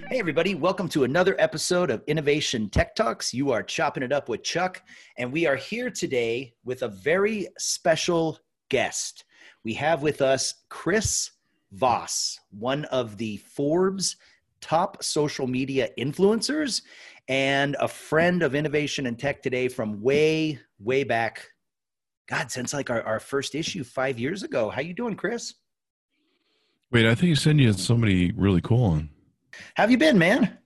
Hey everybody, welcome to another episode of Innovation Tech Talks. You are chopping it up with Chuck, and we are here today with a very special guest. We have with us Chris Voss, one of the Forbes top social media influencers and a friend of Innovation and Tech Today from way, way back. God, since like our first issue 5 years ago. How you doing, Chris? Wait, I think you said you had somebody really cool on. How have you been, man?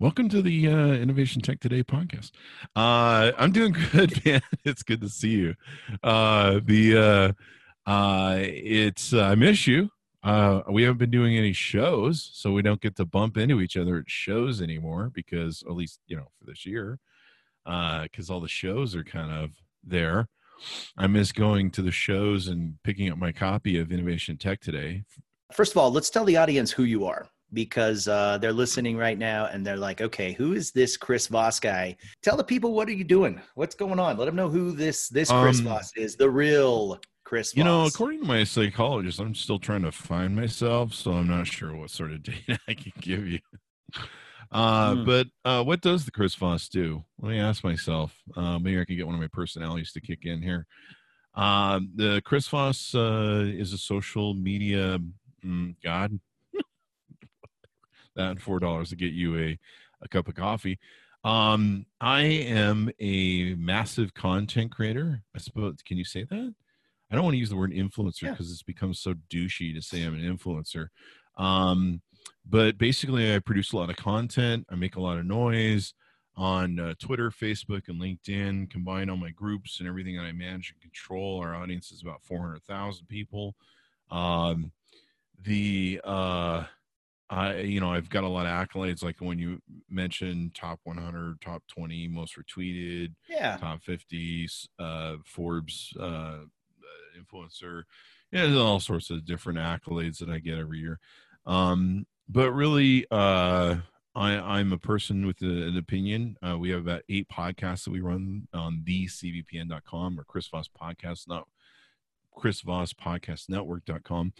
Welcome to the Innovation Tech Today podcast. I'm doing good, man. It's good to see you. I miss you. We haven't been doing any shows, so we don't get to bump into each other at shows anymore because, at least, you know, for this year, because all the shows are kind of there. I miss going to the shows and picking up my copy of Innovation Tech Today. First of all, let's tell the audience who you are, because they're listening right now and they're like, okay, who is this Chris Voss guy? Tell the people, what are you doing? What's going on? Let them know who this Chris Voss is, the real Chris Voss. You know, according to my psychologist, I'm still trying to find myself, so I'm not sure what sort of data I can give you. But what does the Chris Voss do? Let me ask myself. Maybe I can get one of my personalities to kick in here. The Chris Voss is a social media god. That and $4 to get you a cup of coffee. I am a massive content creator. I suppose, can you say that? I don't want to use the word influencer because it's become so douchey to say I'm an influencer. But basically, I produce a lot of content. I make a lot of noise on Twitter, Facebook, and LinkedIn. Combined, all my groups and everything that I manage and control, our audience is about 400,000 people. I've got a lot of accolades, like when you mentioned top 100, top 20, most retweeted, top 50, Forbes influencer. Yeah, there's all sorts of different accolades that I get every year. But really, I'm a person with an opinion. We have about 8 podcasts that we run on the cvpn.com or Chris Voss podcast, not Chris Voss podcast network.com.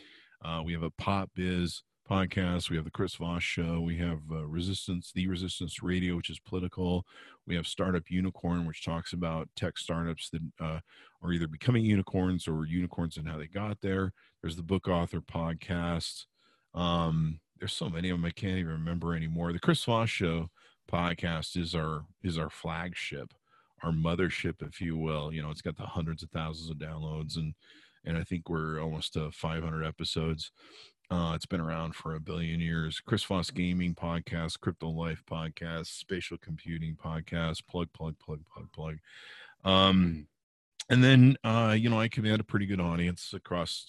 We have a Pop Biz podcast. We have the Chris Voss Show. We have the Resistance Radio, which is political. We have Startup Unicorn, which talks about tech startups that are either becoming unicorns or unicorns and how they got there. There's the Book Author podcast. There's so many of them I can't even remember anymore. The Chris Voss Show podcast is our flagship, our mothership, if you will. You know, it's got the hundreds of thousands of downloads, and I think we're almost to 500 episodes. It's been around for a billion years. Chris Voss Gaming podcast, Crypto Life podcast, Spatial Computing podcast, plug. And then I command a pretty good audience across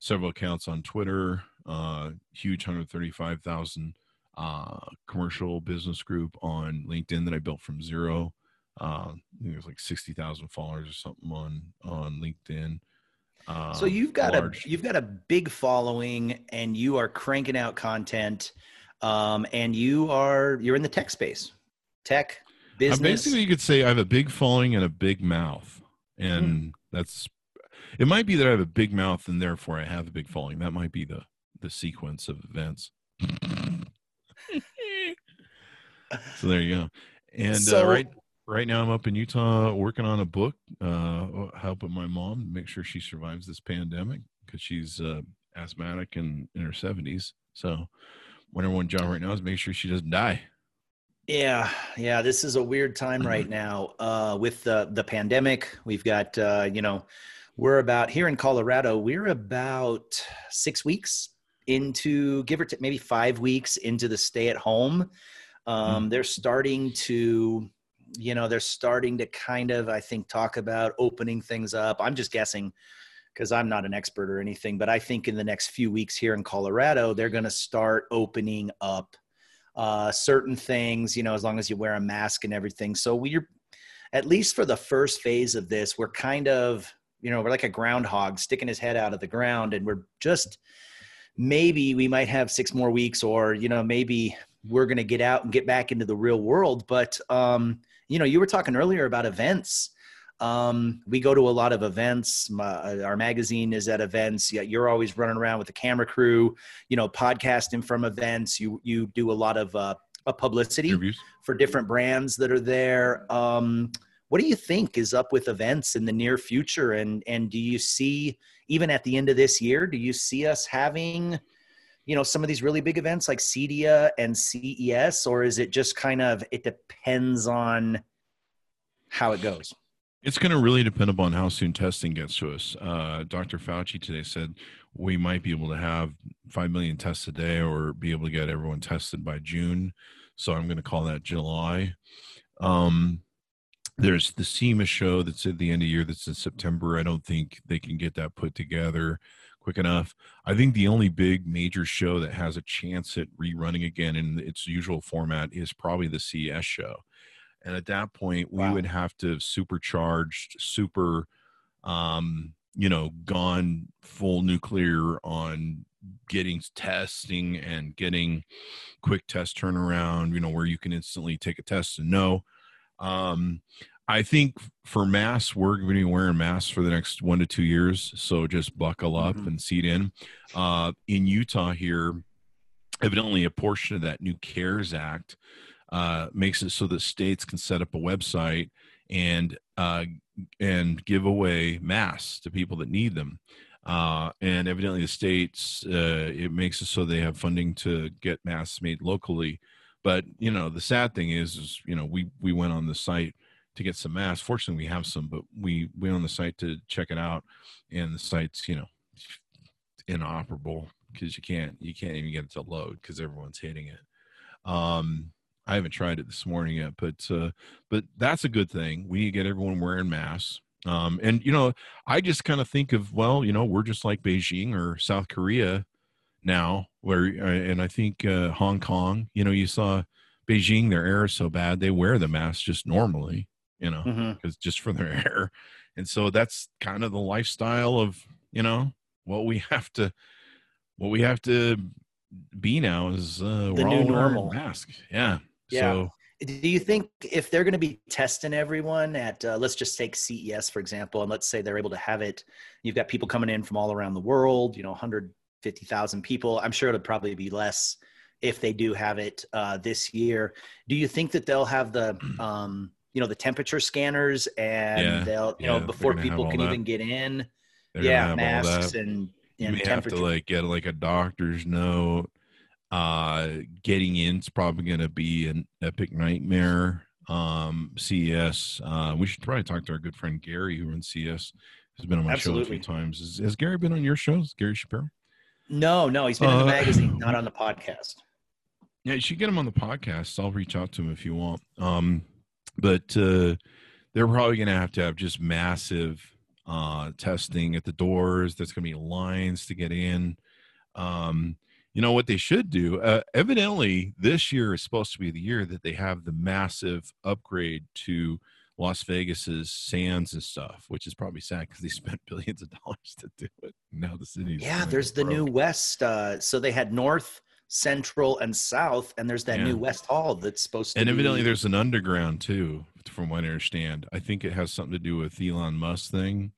several accounts on Twitter. Huge 135,000 commercial business group on LinkedIn that I built from zero. There's like 60,000 followers or something on LinkedIn. So you've got a big following, and you are cranking out content, and you're in the tech space, tech business. Basically, you could say I have a big following and a big mouth, and that's. It might be that I have a big mouth, and therefore I have a big following. That might be the sequence of events. So there you go. And so, right now I'm up in Utah working on a book, helping my mom to make sure she survives this pandemic because she's asthmatic and in her 70s. So my number one job right now is make sure she doesn't die. Yeah. This is a weird time right now with the pandemic. We've got, here in Colorado, we're about 6 weeks into, give or take, maybe 5 weeks into the stay at home. They're starting to kind of, I think, talk about opening things up. I'm just guessing because I'm not an expert or anything, but I think in the next few weeks here in Colorado, they're going to start opening up certain things, you know, as long as you wear a mask and everything. So we're, at least for the first phase of this, we're kind of, you know, we're like a groundhog sticking his head out of the ground, and we're just, maybe we might have 6 more weeks, or, you know, maybe we're going to get out and get back into the real world. But, you were talking earlier about events. We go to a lot of events. Our magazine is at events. Yeah, you're always running around with the camera crew, you know, podcasting from events. You do a lot of publicity interviews for different brands that are there. What do you think is up with events in the near future? And do you see, even at the end of this year, do you see us having, you know, some of these really big events like Cedia and CES, or is it just kind of, it depends on how it goes? It's going to really depend upon how soon testing gets to us. Dr. Fauci today said we might be able to have 5 million tests a day or be able to get everyone tested by June. So I'm going to call that July. There's the SEMA show that's at the end of the year that's in September. I don't think they can get that put together quick enough. I think the only big major show that has a chance at rerunning again in its usual format is probably the CES show. And at that point, we would have to have supercharged, you know, gone full nuclear on getting testing and getting quick test turnaround, you know, where you can instantly take a test and know. I think for masks, we're going to be wearing masks for the next 1 to 2 years. So just buckle up and seat in. In Utah here, evidently a portion of that new CARES Act makes it so that states can set up a website and give away masks to people that need them. And evidently the states, it makes it so they have funding to get masks made locally. But, you know, the sad thing is you know, we went on the site to get some masks. Fortunately, we have some, but we went on the site to check it out, and the site's, you know, inoperable because you can't even get it to load because everyone's hitting it. I haven't tried it this morning yet, but that's a good thing. We need to get everyone wearing masks. And, you know, I just kind of think of, well, you know, we're just like Beijing or South Korea now, where, and I think Hong Kong, you know, you saw Beijing, their air is so bad, they wear the masks just normally, you know, because just for their air. And so that's kind of the lifestyle of, you know, what we have to be now is we're all normal wearing masks. Yeah. Yeah. So, do you think if they're going to be testing everyone at, let's just take CES, for example, and let's say they're able to have it, you've got people coming in from all around the world, you know, 150,000 people. I'm sure it'll probably be less if they do have it this year. Do you think that they'll have the, you know, the temperature scanners and they'll, you know, before people can even get in, masks and you may have to like get like a doctor's note. Getting in's probably going to be an epic nightmare. CES, we should probably talk to our good friend Gary, who runs CES, who's been on my show a few times. Has Gary been on your shows, Gary Shapiro? No, he's been in the magazine, not on the podcast. Yeah, you should get him on the podcast. I'll reach out to him if you want. But they're probably going to have just massive testing at the doors. There's going to be lines to get in. You know what they should do? Evidently, this year is supposed to be the year that they have the massive upgrade to Las Vegas's Sands and stuff, which is probably sad because they spent billions of dollars to do it. Now the city's there's the new West. So they had North, Central, and South, and there's that new West Hall that's supposed to. And evidently, there's an underground too, from what I understand. I think it has something to do with Elon Musk thing,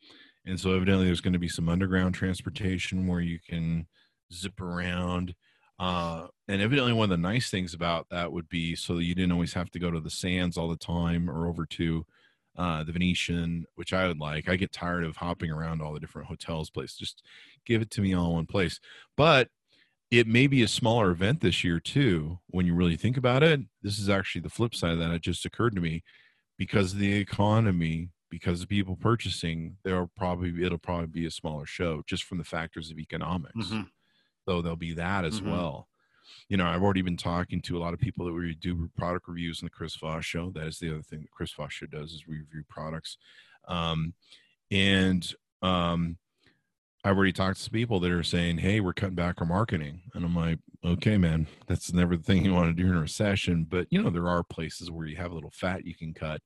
and so evidently there's going to be some underground transportation where you can zip around. And evidently one of the nice things about that would be so that you didn't always have to go to the Sands all the time or over to the Venetian, which I would like. I get tired of hopping around all the different hotels, places. Just give it to me all in one place. But it may be a smaller event this year too. When you really think about it, this is actually the flip side of that. It just occurred to me, because of the economy, because of people purchasing, it'll probably be a smaller show just from the factors of economics. So there'll be that as well. You know, I've already been talking to a lot of people that we do product reviews in the Chris Voss Show. That is the other thing that Chris Voss Show does, is we review products. I've already talked to some people that are saying, hey, we're cutting back our marketing. And I'm like, okay, man, that's never the thing you want to do in a recession. But, you know, there are places where you have a little fat you can cut.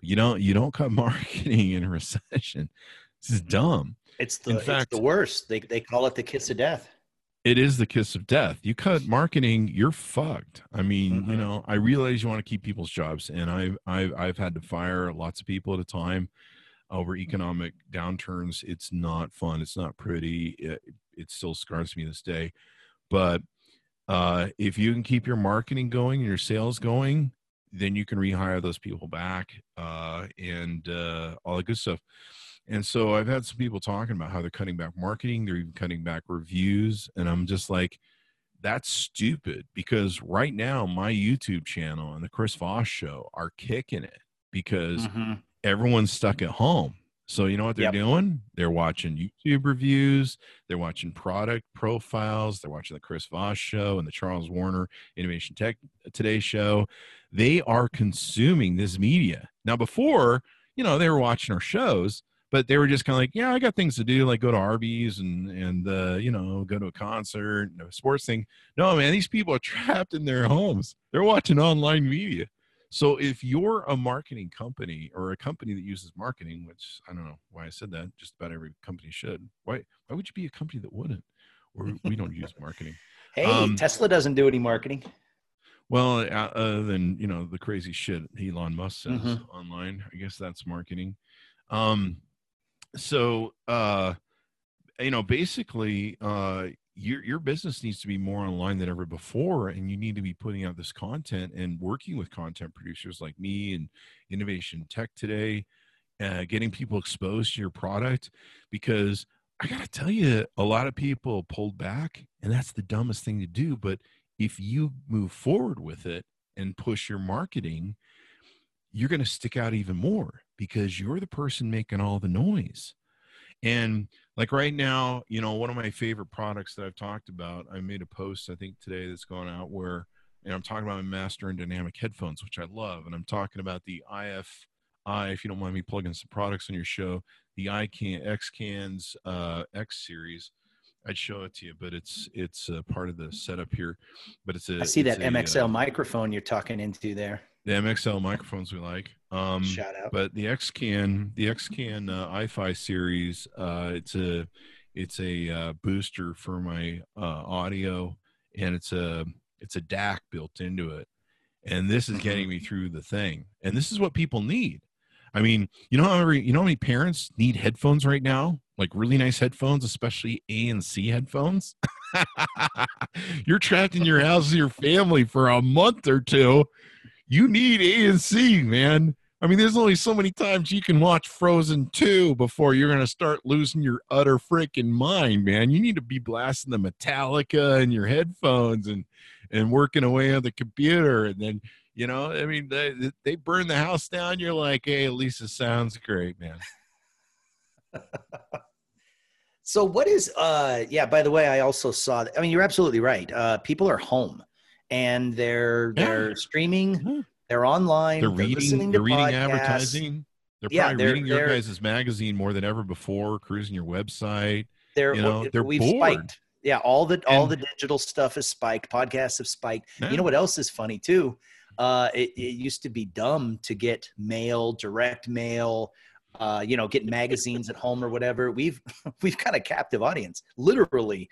But you don't cut marketing in a recession. This is dumb. In fact, it's the worst. They call it the kiss of death. It is the kiss of death. You cut marketing, you're fucked. I mean, you know, I realize you want to keep people's jobs, and I've had to fire lots of people at a time. over economic downturns. It's not fun. It's not pretty. It still scars me this day. But if you can keep your marketing going and your sales going, then you can rehire those people back and all that good stuff. And so I've had some people talking about how they're cutting back marketing. They're even cutting back reviews. And I'm just like, that's stupid, because right now my YouTube channel and the Chris Voss Show are kicking it because everyone's stuck at home. So you know what they're doing? They're watching YouTube reviews. They're watching product profiles. They're watching the Chris Voss Show and the Charles Warner Innovation Tech Today Show. They are consuming this media. Now before, you know, they were watching our shows, but they were just kind of like, yeah, I got things to do, like go to Arby's and you know, go to a concert, you know, sports thing. No, man, these people are trapped in their homes. They're watching online media. So if you're a marketing company or a company that uses marketing, which I don't know why I said that, just about every company should. Why would you be a company that wouldn't? Or we don't use marketing. Hey, Tesla doesn't do any marketing. Well, other than, you know, the crazy shit Elon Musk says online, I guess that's marketing. So, you know, basically, your business needs to be more online than ever before, and you need to be putting out this content and working with content producers like me and Innovation Tech Today, getting people exposed to your product, because I got to tell you, a lot of people pulled back, and that's the dumbest thing to do. But if you move forward with it and push your marketing, you're going to stick out even more because you're the person making all the noise. And like right now, you know, one of my favorite products that I've talked about, I made a post, I think today, that's gone out where, and I'm talking about my Master and Dynamic headphones, which I love. And I'm talking about the iFi, if you don't mind me plugging some products on your show, the X Cans X series. I'd show it to you, but it's a part of the setup here, but it's a, I see that MXL microphone you're talking into there. The MXL microphones we like, shout out. But the X Can iFi series, it's a booster for my audio, and it's a DAC built into it, and this is getting me through the thing, and this is what people need. I mean, you know how many parents need headphones right now, like really nice headphones, especially A and C headphones. You're trapped in your house with your family for a month or two. You need A and C, man. I mean, there's only so many times you can watch Frozen 2 before you're going to start losing your utter freaking mind, man. You need to be blasting the Metallica in your headphones and working away on the computer. And then, you know, I mean, they burn the house down. You're like, hey, at least it sounds great, man. So what is, by the way, I also saw that, I mean, you're absolutely right. People are home. And they're streaming, they're online, they're listening to podcasts. They're reading advertising. They're reading your guys' magazine more than ever before, cruising your website. They're bored. Spiked. Yeah, all the digital stuff is spiked. Podcasts have spiked. Yeah. You know what else is funny too? It used to be dumb to get mail, direct mail, get magazines at home or whatever. We've got a captive audience, literally.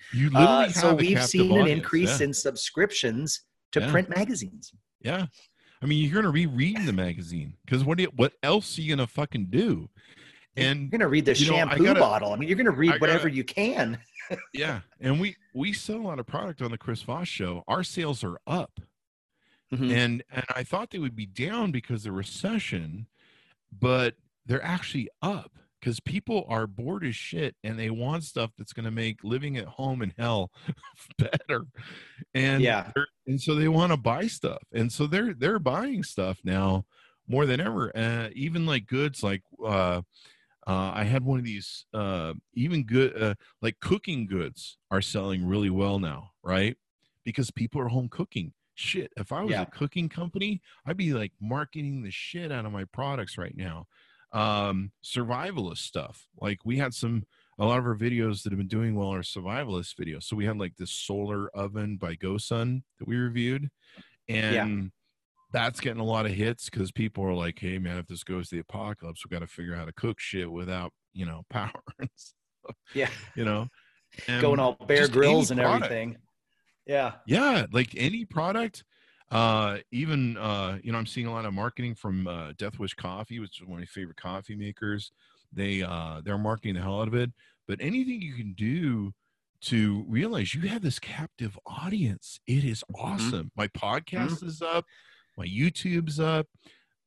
So we've seen an increase in subscriptions to print magazines. Yeah. I mean, you're going to be reading the magazine because what else are you going to fucking do? And you're going to read the shampoo bottle. I mean, you're going to read whatever you can. Yeah. And we sell a lot of product on the Chris Voss Show. Our sales are up. Mm-hmm. And I thought they would be down because of the recession, but they're actually up because people are bored as shit and they want stuff that's going to make living at home in hell better. And so they want to buy stuff. And so they're buying stuff now more than ever. Even like goods, like, I had one of these, even good, like cooking goods are selling really well now, right? Because people are home cooking. Shit, if I was a cooking company, I'd be like marketing the shit out of my products right now. Survivalist stuff. Like we had a lot of our videos that have been doing well are survivalist videos. So we had like this solar oven by GoSun that we reviewed, and that's getting a lot of hits because people are like, hey man, if this goes to the apocalypse, we've got to figure out how to cook shit without, you know, power and stuff. Yeah. You know, and going all Bear Grylls and everything. Yeah. Yeah. Like any product. I'm seeing a lot of marketing from Death Wish Coffee, which is one of my favorite coffee makers. They're marketing the hell out of it. But anything you can do to realize you have this captive audience, it is awesome. My podcast is up. My YouTube's up.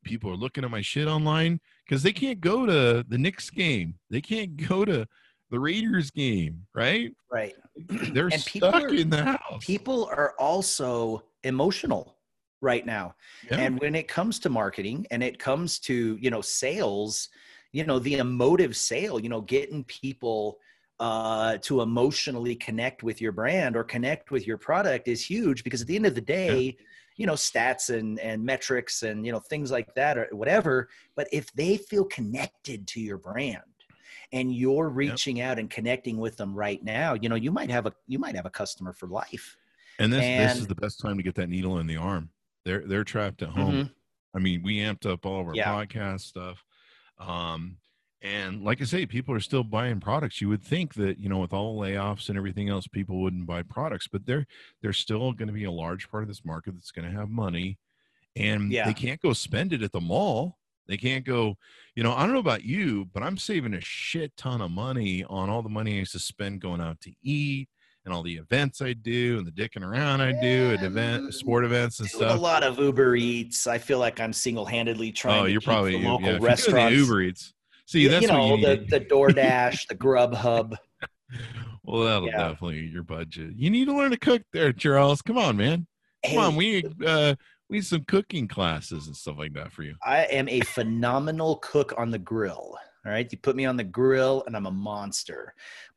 People are looking at my shit online because they can't go to the Knicks game. They can't go to the Raiders game, right? Right. They're stuck in the house. People are also emotional right now. Yeah. And when it comes to marketing and it comes to, you know, sales, you know, the emotive sale, you know, getting people to emotionally connect with your brand or connect with your product is huge, because at the end of the day, you know, stats and metrics and, you know, things like that or whatever. But if they feel connected to your brand and you're reaching out and connecting with them right now, you know, you might have a customer for life. And this is the best time to get that needle in the arm. They're trapped at home. I mean, we amped up all of our podcast stuff. And like I say, people are still buying products. You would think that, you know, with all the layoffs and everything else, people wouldn't buy products, but they're still going to be a large part of this market that's going to have money, and they can't go spend it at the mall. They can't go, you know, I don't know about you, but I'm saving a shit ton of money on all the money I used to spend going out to eat and all the events I do and the dicking around I do at sport events and stuff. A lot of Uber Eats. I feel like I'm single-handedly trying to keep the local restaurants. Uber Eats. See, that's what you need. The DoorDash, the Grubhub. Well, that'll definitely your budget. You need to learn to cook there, Charles. Come on, man. Come on. We need some cooking classes and stuff like that for you. I am a phenomenal cook on the grill. All right. You put me on the grill and I'm a monster,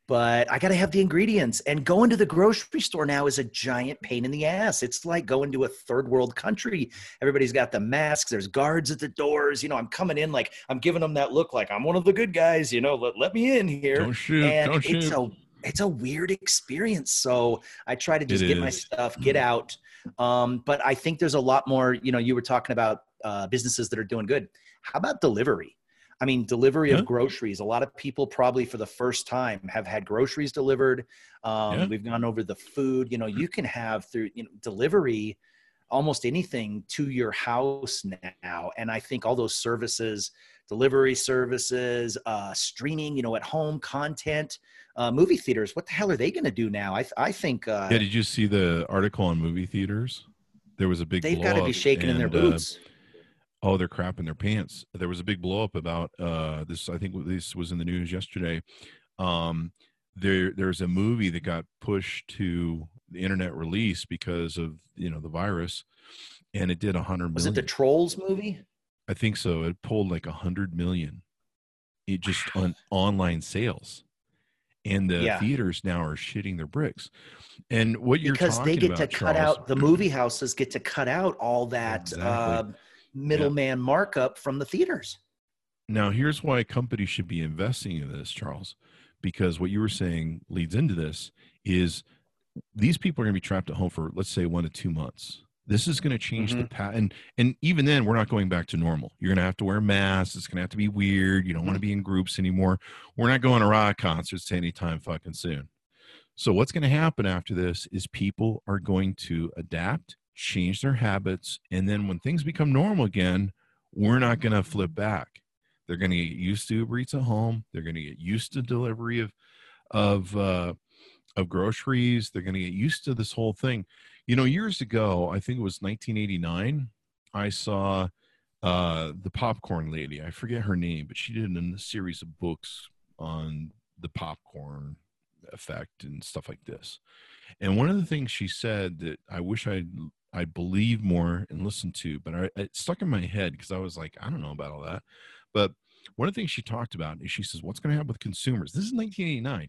but I got to have the ingredients, and going to the grocery store now is a giant pain in the ass. It's like going to a third world country. Everybody's got the masks. There's guards at the doors. You know, I'm coming in, like I'm giving them that look like I'm one of the good guys, you know, let me in here. Don't shoot. And don't shoot. It's a weird experience. So I try to just get my stuff, get out. But I think there's a lot more, you know, you were talking about businesses that are doing good. How about delivery? I mean, delivery of groceries. A lot of people probably for the first time have had groceries delivered. We've gone over the food. You know, you can have through delivery almost anything to your house now. And I think all those services, delivery services, streaming, you know, at home content, movie theaters. What the hell are they going to do now? I think. Did you see the article on movie theaters? There was a big. They've got to be shaking in their boots. Oh, they're crapping their pants. There was a big blow up about this. I think this was in the news yesterday. There's a movie that got pushed to the internet release because of, you know, the virus, and it did 100 million. Was it the Trolls movie? I think so. It pulled like 100 million. It just on online sales, and the theaters now are shitting their bricks. And what you're because talking they get about, to Charles, cut out the movie houses get to cut out all that. Exactly. Middleman markup from the theaters. Now, here's why companies should be investing in this, Charles, because what you were saying leads into this is these people are going to be trapped at home for, let's say, 1 to 2 months. This is going to change the pattern. And even then, we're not going back to normal. You're going to have to wear masks. It's going to have to be weird. You don't want to be in groups anymore. We're not going to rock concerts anytime fucking soon. So what's going to happen after this is people are going to adapt, change their habits, and then when things become normal again, we're not going to flip back. They're going to get used to Uber Eats at home. They're going to get used to delivery of groceries. They're going to get used to this whole thing. You know, years ago, I think it was 1989, I saw the popcorn lady. I forget her name, but she did a series of books on the popcorn effect and stuff like this. And one of the things she said that I wish I believe more and listen to, but it stuck in my head because I was like, I don't know about all that. But one of the things she talked about is she says, what's going to happen with consumers? This is 1989.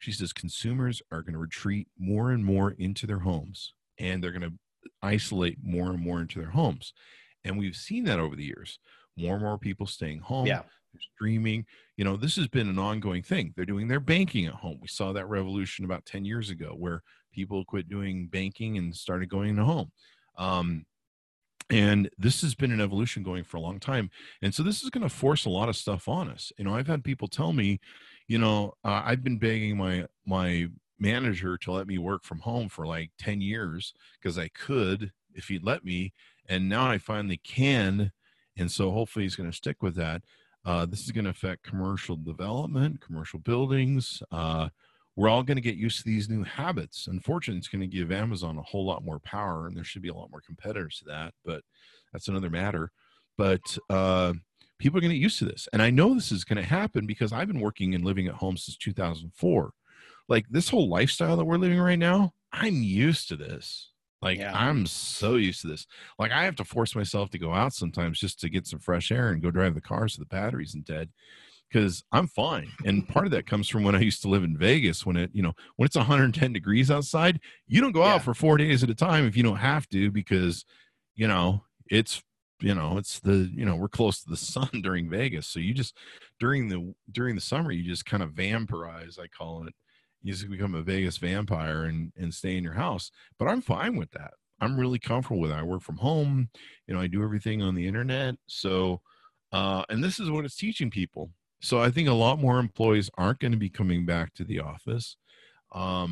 She says, consumers are going to retreat more and more into their homes, and they're going to isolate more and more into their homes. And we've seen that over the years, more and more people staying home. Yeah. Streaming, you know, this has been an ongoing thing. They're doing their banking at home. We saw that revolution about 10 years ago where people quit doing banking and started going to home. And this has been an evolution going for a long time. And so this is going to force a lot of stuff on us. You know, I've had people tell me, you know, I've been begging my manager to let me work from home for like 10 years because I could if he'd let me. And now I finally can. And so hopefully he's going to stick with that. This is going to affect commercial development, commercial buildings. We're all going to get used to these new habits. Unfortunately, it's going to give Amazon a whole lot more power, and there should be a lot more competitors to that, but that's another matter. But people are going to get used to this. And I know this is going to happen because I've been working and living at home since 2004. Like, this whole lifestyle that we're living right now, I'm used to this. Like, yeah. I'm so used to this. Like, I have to force myself to go out sometimes just to get some fresh air and go drive the car so the battery isn't dead, because I'm fine. And part of that comes from when I used to live in Vegas, when it, you know, when it's 110 degrees outside, you don't go out for 4 days at a time if you don't have to, because, you know, we're close to the sun during Vegas. So you just, during the summer, you just kind of vampirize, I call it. You just become a Vegas vampire and stay in your house. But I'm fine with that. I'm really comfortable with it. I work from home. You know, I do everything on the internet. So, and this is what it's teaching people. So I think a lot more employees aren't going to be coming back to the office. I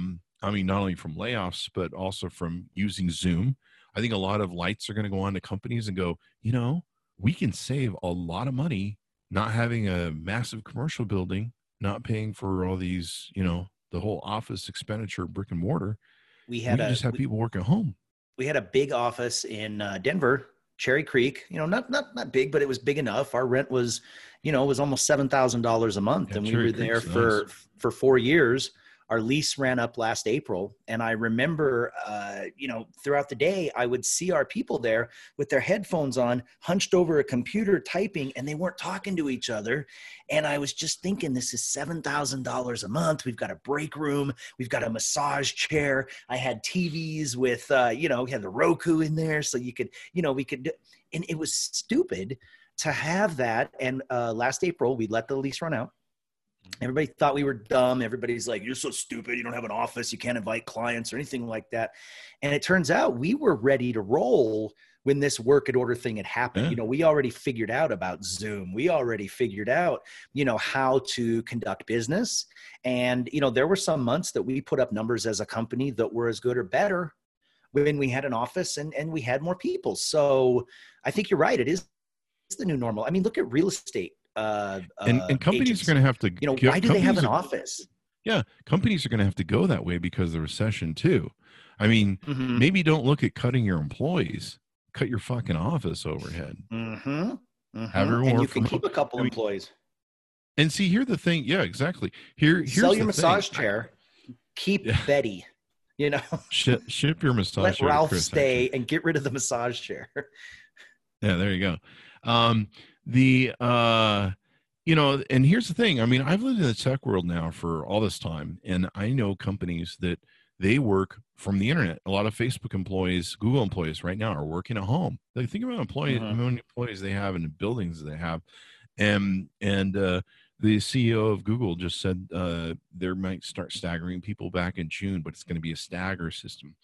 mean, not only from layoffs, but also from using Zoom. I think a lot of lights are going to go on to companies and go, you know, we can save a lot of money not having a massive commercial building, not paying for all these, you know, the whole office expenditure, brick and mortar. We just have people work at home. We had a big office in Denver, Cherry Creek, you know, not big, but it was big enough. Our rent was, you know, it was almost $7,000 a month. Yeah, and Cherry Creek's there nice. for 4 years. Our lease ran up last April. And I remember, you know, throughout the day, I would see our people there with their headphones on, hunched over a computer typing, and they weren't talking to each other. And I was just thinking, this is $7,000 a month. We've got a break room. We've got a massage chair. I had TVs with, you know, we had the Roku in there. So you could, you know, we could do, and it was stupid to have that. And last April, we let the lease run out. Everybody thought we were dumb. Everybody's like, you're so stupid. You don't have an office. You can't invite clients or anything like that. And it turns out we were ready to roll when this work at order thing had happened. Yeah. You know, we already figured out about Zoom. We already figured out, you know, how to conduct business. And, you know, there were some months that we put up numbers as a company that were as good or better when we had an office and we had more people. So I think you're right. It is the new normal. I mean, look at real estate. And companies agents. Are going to have to, you know, why do they have an office? Yeah. Companies are going to have to go that way because of the recession too. I mean, maybe don't look at cutting your employees, cut your fucking office overhead. Have everyone and you can keep a couple employees. And see, here's the thing. Yeah, exactly. Here's sell your massage chair. Keep Betty, you know, ship your massage chair. Let Ralph stay and get rid of the massage chair. Yeah, there you go. You know, and here's the thing. I mean, I've lived in the tech world now for all this time, and I know companies that they work from the internet. A lot of Facebook employees, Google employees right now are working at home. Like, think about how many employees they have and the buildings they have. And the CEO of Google just said they might start staggering people back in June, but it's going to be a stagger system.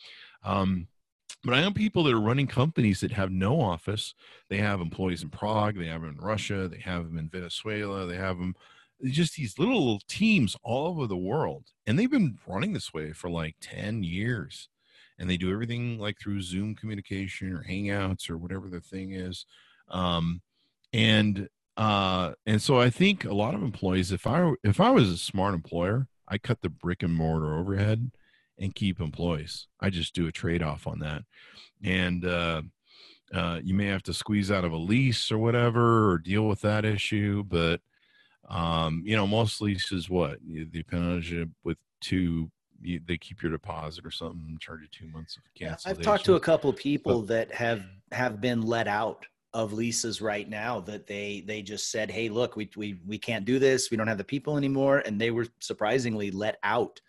But I know people that are running companies that have no office. They have employees in Prague. They have them in Russia. They have them in Venezuela. They have them just these little teams all over the world. And they've been running this way for like 10 years. And they do everything like through Zoom communication or Hangouts or whatever the thing is. And so I think a lot of employees, if I was a smart employer, I cut the brick and mortar overhead and keep employees. I just do a trade-off on that. And you may have to squeeze out of a lease or whatever, or deal with that issue. But, you know, most leases, the penalty with they keep your deposit or something, charge you 2 months of cancellation. I've talked to a couple of people that have been let out of leases right now that they just said, hey, look, we can't do this. We don't have the people anymore. And they were surprisingly let out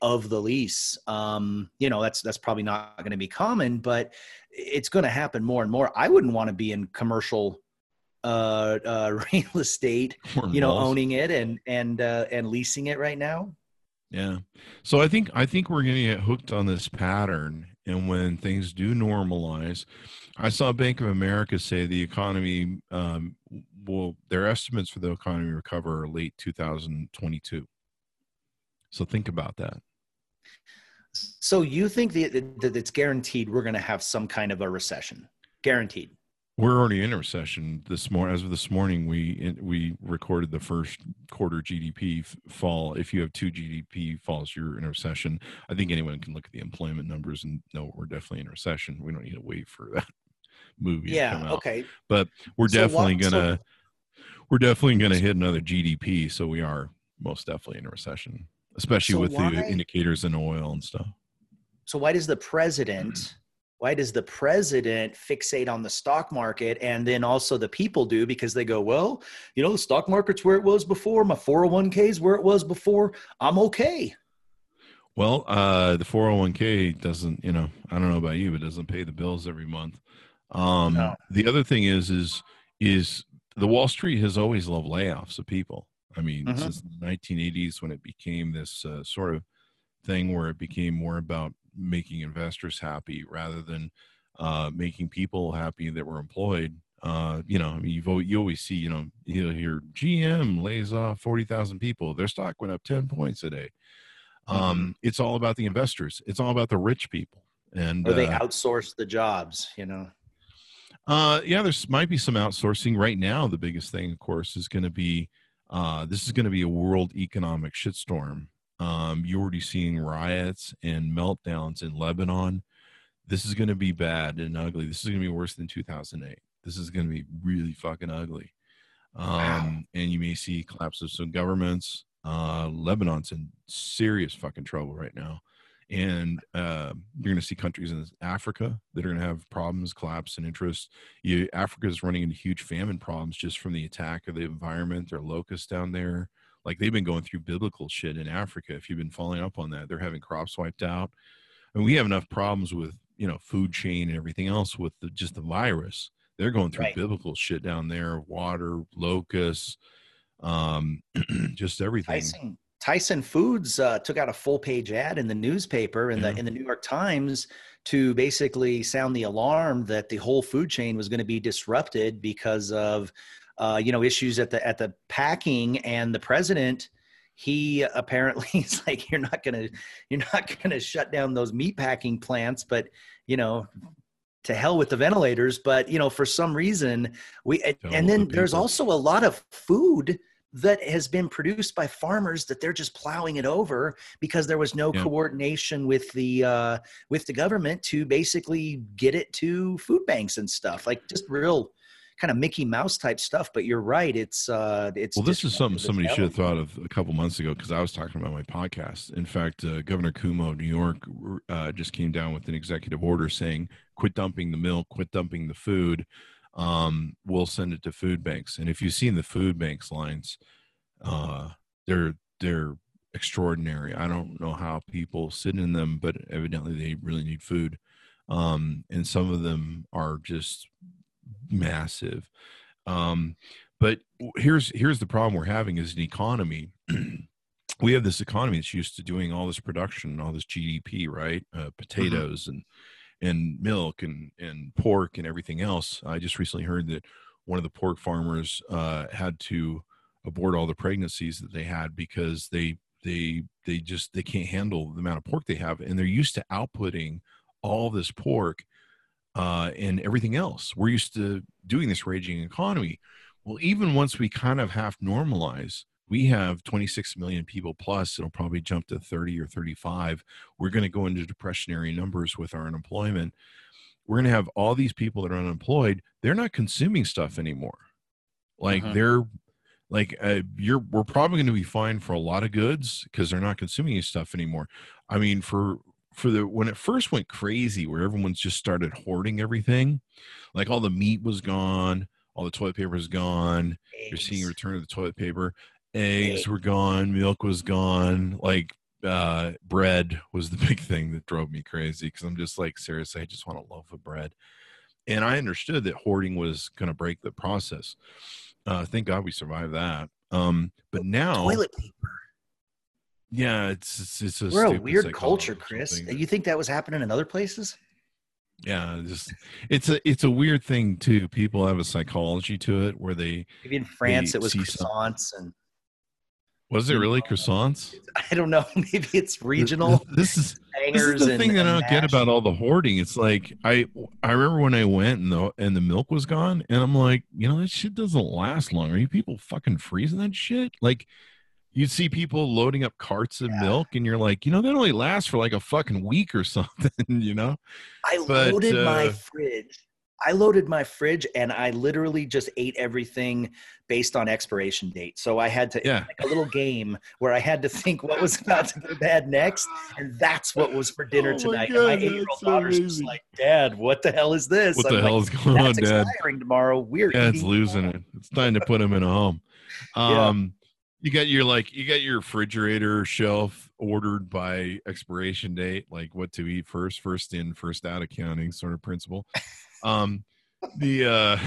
of the lease. You know, that's probably not going to be common, but it's going to happen more and more. I wouldn't want to be in commercial real estate, you know, owning it and leasing it right now. Yeah. So I think we're going to get hooked on this pattern. And when things do normalize, I saw Bank of America say the economy, their estimates for the economy recover are late 2022. So think about that. So you think that it's guaranteed we're going to have some kind of a recession? Guaranteed. We're already in a recession this morning. As of this morning, we recorded the first quarter GDP fall. If you have two GDP falls, you're in a recession. I think anyone can look at the employment numbers and know we're definitely in a recession. We don't need to wait for that movie to come out. Okay. But we're definitely gonna hit another GDP. So we are most definitely in a recession, especially with the indicators in oil and stuff. So why does the president? Mm-hmm. Why does the president fixate on the stock market, and then also the people do, because they go, well, you know, the stock market's where it was before. My 401k is where it was before. I'm okay. Well, the 401k doesn't, you know, I don't know about you, but it doesn't pay the bills every month. No. The other thing is the Wall Street has always loved layoffs of people. I mean, since the 1980s, when it became this sort of thing where it became more about making investors happy rather than making people happy that were employed. You know, I mean, you always see, you know, you'll hear GM lays off 40,000 people. Their stock went up 10 points a day. It's all about the investors. It's all about the rich people. And or they outsource the jobs, you know? Yeah, there might be some outsourcing right now. The biggest thing, of course, is going to be, this is going to be a world economic shitstorm. You're already seeing riots and meltdowns in Lebanon. This is going to be bad and ugly. This is going to be worse than 2008. This is going to be really fucking ugly. Wow. And you may see collapse of some governments. Lebanon's in serious fucking trouble right now. And you're going to see countries in Africa that are going to have problems, collapse, and interest. Africa is running into huge famine problems just from the attack of the environment. There are locusts down there. Like, they've been going through biblical shit in Africa. If you've been following up on that, they're having crops wiped out. And we have enough problems with, you know, food chain and everything else with just the virus. They're going through biblical shit down there, water, locusts, just everything. Tyson Foods took out a full-page ad in the newspaper in the New York Times to basically sound the alarm that the whole food chain was going to be disrupted because of issues at the packing. And the president, he apparently is like, you're not gonna shut down those meat packing plants, but, you know, to hell with the ventilators. But, you know, for some reason there's also a lot of food that has been produced by farmers that they're just plowing it over because there was no coordination with the government to basically get it to food banks and stuff, like just real kind of Mickey Mouse type stuff. But you're right. It's well, this is something somebody should have thought of a couple months ago, because I was talking about my podcast. In fact, Governor Cuomo of New York just came down with an executive order saying, quit dumping the milk, quit dumping the food. We'll send it to food banks. And if you've seen the food banks lines, they're extraordinary. I don't know how people sit in them, but evidently they really need food. And some of them are just massive. But here's the problem we're having is an economy. We have this economy that's used to doing all this production and all this GDP, right? Potatoes and milk and pork and everything else. I just recently heard that one of the pork farmers had to abort all the pregnancies that they had because they can't handle the amount of pork they have, and they're used to outputting all this pork and everything else. We're used to doing this raging economy. Well, even once we kind of have to normalize, we have 26 million people plus. It'll probably jump to 30 or 35. We're going to go into depressionary numbers with our unemployment. We're going to have all these people that are unemployed. They're not consuming stuff anymore. Like we're probably going to be fine for a lot of goods because they're not consuming stuff anymore. I mean, when it first went crazy, where everyone's just started hoarding everything, like all the meat was gone, all the toilet paper is gone. Eggs. You're seeing a return of the toilet paper. Eggs were gone. Milk was gone. Like, bread was the big thing that drove me crazy. 'Cause I'm just like, seriously, I just want a loaf of bread. And I understood that hoarding was going to break the process. Thank God we survived that. But now toilet paper. Yeah, it's we're a weird culture, Chris. You think that was happening in other places? Yeah, it's a weird thing too. People have a psychology to it where they maybe in France it was croissants and Was it really croissants? I don't know. Maybe it's regional. This is the thing that I don't get about all the hoarding. It's like I remember when I went and the milk was gone, and I'm like, you know, that shit doesn't last long. Are you people fucking freezing that shit? Like, you see people loading up carts of milk, and you're like, you know, that only lasts for like a fucking week or something. You know, I loaded my fridge and I literally just ate everything based on expiration date. So I had to like a little game where I had to think what was about to go bad next. And that's what was for dinner tonight. God, and my 8-year-old daughter's just like, Dad, what the hell is this? What the hell is going on, Dad? Expiring tomorrow. We're Dad's losing it. It's time to put him in a home. You got your refrigerator shelf ordered by expiration date, like what to eat first in, first out accounting sort of principle. So the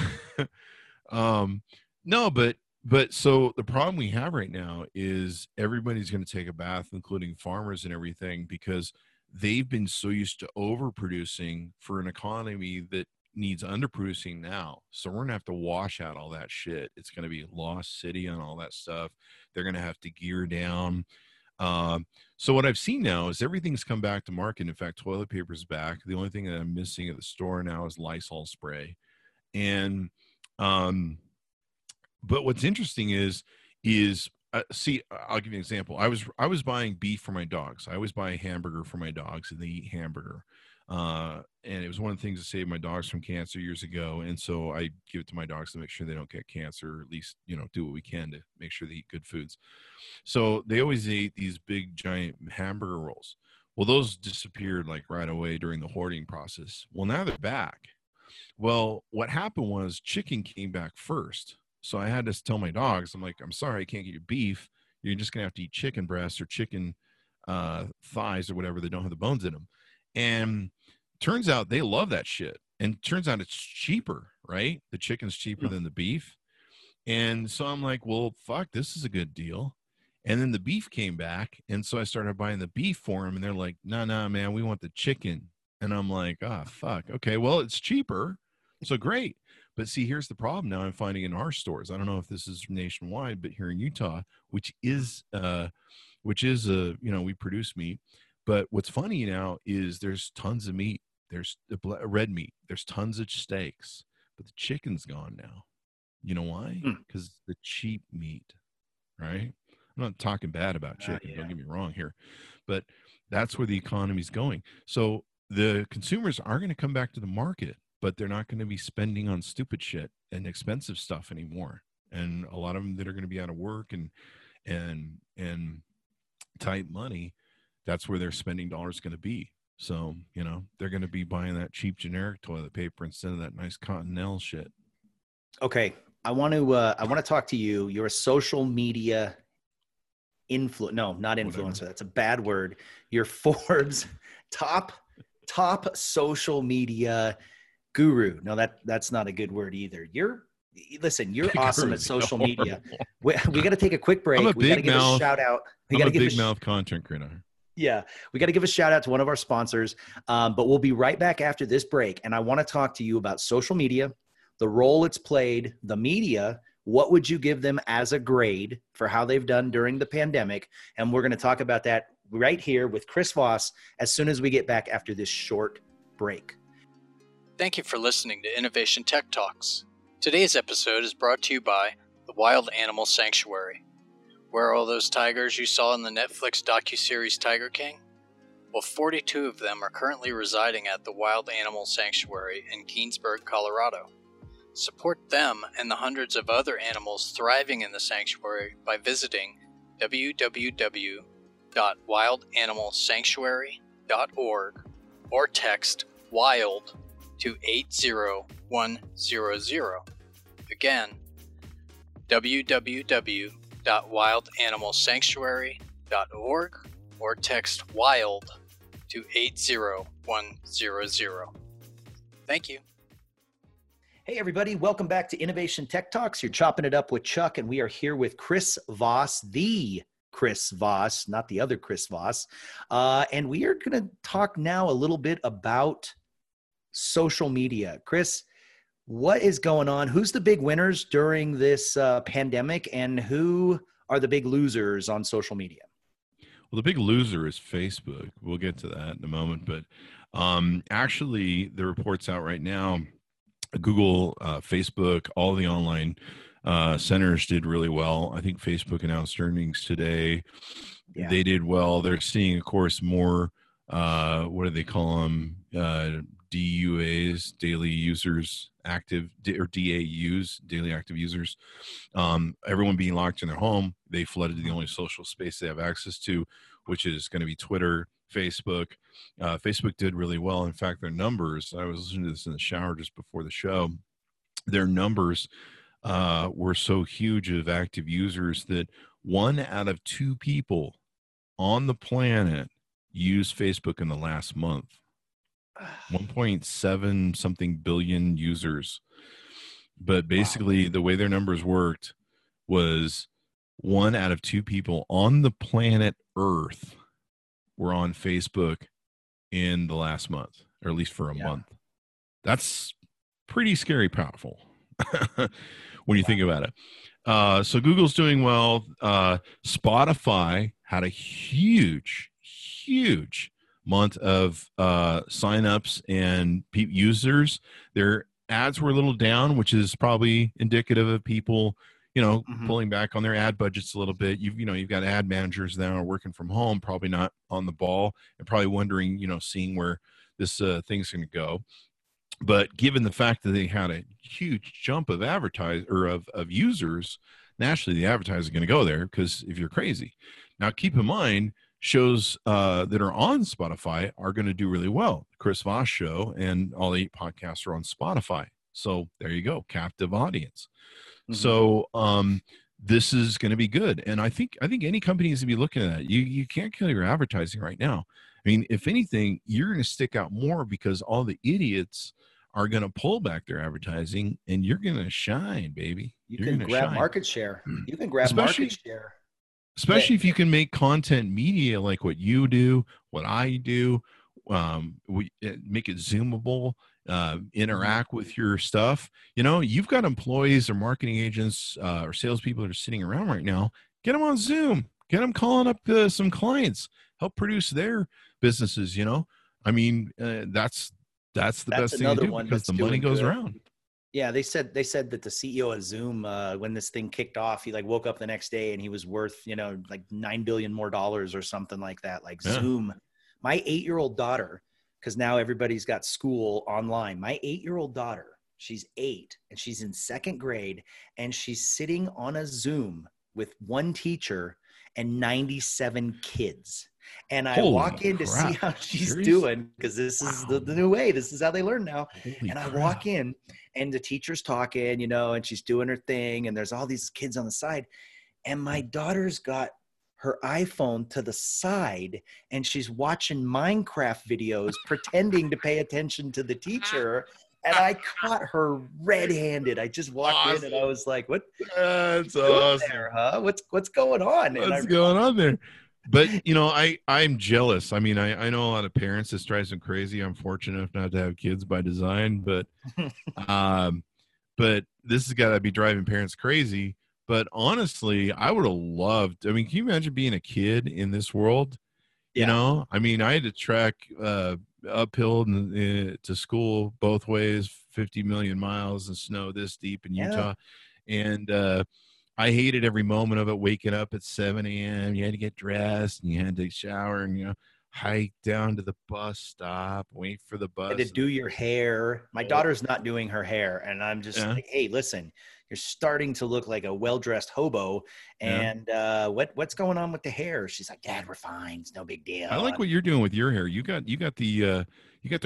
problem we have right now is everybody's going to take a bath, including farmers and everything, because they've been so used to overproducing for an economy that needs underproducing now. So we're gonna have to wash out all that shit. It's gonna be lost city and all that stuff. They're gonna have to gear down. So what I've seen now is everything's come back to market. In fact, toilet paper's back. The only thing that I'm missing at the store now is Lysol spray. And but what's interesting is I'll give you an example. I was buying beef for my dogs. I always buy a hamburger for my dogs, and they eat hamburger. And it was one of the things that saved my dogs from cancer years ago. And so I give it to my dogs to make sure they don't get cancer, or at least, you know, do what we can to make sure they eat good foods. So they always ate these big giant hamburger rolls. Well, those disappeared like right away during the hoarding process. Well, now they're back. Well, what happened was chicken came back first. So I had to tell my dogs, I'm like, I'm sorry, I can't get you beef. You're just gonna have to eat chicken breasts or chicken thighs or whatever. They don't have the bones in them. And turns out they love that shit. And turns out it's cheaper, right? The chicken's cheaper than the beef. And so I'm like, well, fuck, this is a good deal. And then the beef came back. And so I started buying the beef for them. And they're like, no, man, we want the chicken. And I'm like, fuck. Okay, well, it's cheaper. So great. But see, here's the problem now I'm finding in our stores. I don't know if this is nationwide, but here in Utah, which is you know, we produce meat. But what's funny now is there's tons of meat. There's red meat. There's tons of steaks. But the chicken's gone now. You know why? Because it's the cheap meat, right? I'm not talking bad about chicken. Don't get me wrong here. But that's where the economy's going. So the consumers are going to come back to the market, but they're not going to be spending on stupid shit and expensive stuff anymore. And a lot of them that are going to be out of work and tight money, that's where their spending dollars going to be. So, you know, they're going to be buying that cheap generic toilet paper instead of that nice Cottonelle shit. Okay. I want to talk to you. You're a social media not influencer. Whatever. That's a bad word. You're Forbes top social media guru. No, that's not a good word either. You're awesome at social media. We got to take a quick break. We got to give a shout out. I'm a big mouth content creator. Yeah. We got to give a shout out to one of our sponsors, but we'll be right back after this break. And I want to talk to you about social media, the role it's played, the media. What would you give them as a grade for how they've done during the pandemic? And we're going to talk about that right here with Chris Voss as soon as we get back after this short break. Thank you for listening to Innovation Tech Talks. Today's episode is brought to you by the Wild Animal Sanctuary. Where are all those tigers you saw in the Netflix docuseries Tiger King? Well, 42 of them are currently residing at the Wild Animal Sanctuary in Keansburg, Colorado. Support them and the hundreds of other animals thriving in the sanctuary by visiting www.wildanimalsanctuary.org or text WILD to 80100. Again, www.wildanimalsanctuary.org or text WILD to 80100. Thank you. Hey, everybody. Welcome back to Innovation Tech Talks. You're chopping it up with Chuck, and we are here with Chris Voss, the Chris Voss, not the other Chris Voss. And we are going to talk now a little bit about social media. Chris, what is going on? Who's the big winners during this pandemic, and who are the big losers on social media? Well, the big loser is Facebook. We'll get to that in a moment. But actually, the report's out right now. Google, Facebook, all the online centers did really well. I think Facebook announced earnings today. Yeah. They did well. They're seeing, of course, more, what do they call them? DUAs, daily users active, or DAUs, daily active users. Everyone being locked in their home, they flooded the only social space they have access to, which is going to be Twitter, Facebook. Facebook did really well. In fact, their numbers, I was listening to this in the shower just before the show, their numbers were so huge of active users that 1 out of 2 people on the planet used Facebook in the last month. 1.7 something billion users. But basically, wow, the way their numbers worked was 1 out of 2 people on the planet Earth were on Facebook in the last month, or at least for a month. That's pretty scary powerful when you think about it. So Google's doing well. Spotify had a huge, huge month of signups and users. Their ads were a little down, which is probably indicative of people, you know, pulling back on their ad budgets a little bit. You've got ad managers now working from home, probably not on the ball and probably wondering, you know, seeing where this thing's going to go. But given the fact that they had a huge jump of users, naturally the advertisers are going to go there, because if you're crazy. Now, keep in mind, shows that are on Spotify are going to do really well. The Chris Voss Show and all 8 podcasts are on Spotify. So there you go, captive audience. So this is going to be good. And I think any company needs to be looking at that. You can't kill your advertising right now. I mean, if anything, you're going to stick out more because all the idiots are going to pull back their advertising, and you're going to shine, baby. You can grab market share. You can grab market share. Especially if you can make content media like what you do, what I do, make it zoomable, interact with your stuff. You know, you've got employees or marketing agents or salespeople that are sitting around right now. Get them on Zoom. Get them calling up some clients. Help produce their businesses, you know. I mean, that's best thing to do, because the money goes around. Yeah, they said that the CEO of Zoom, when this thing kicked off, he like woke up the next day and he was worth, you know, like $9 billion more dollars or something like that. Like Zoom, my 8-year-old daughter, because now everybody's got school online. My 8-year-old daughter, she's 8 and she's in 2nd grade, and she's sitting on a Zoom with one teacher and 97 kids. And I walk in to see how she's doing, because this is the new way. This is how they learn now. I walk in, and the teacher's talking, you know, and she's doing her thing, and there's all these kids on the side. And my daughter's got her iPhone to the side, and she's watching Minecraft videos pretending to pay attention to the teacher. And I caught her red-handed. I just walked in, and I was like, what? That's awesome. There, huh? What's going on? What's going on there? But, you know, I'm jealous. I mean, I know a lot of parents. This drives them crazy. I'm fortunate enough not to have kids by design, but this has got to be driving parents crazy. But honestly, I would have loved, I mean, can you imagine being a kid in this world? Yeah. You know, I mean, I had to trek uphill to school both ways, 50 million miles of snow this deep in Utah. And, I hated every moment of it, waking up at 7 a.m. You had to get dressed, and you had to shower, and, you know, hike down to the bus stop, wait for the bus. You had to do your hair. My daughter's not doing her hair, and I'm just like, hey, listen, you're starting to look like a well-dressed hobo, and what's going on with the hair? She's like, Dad, we're fine. It's no big deal. I like what you're doing with your hair. You got the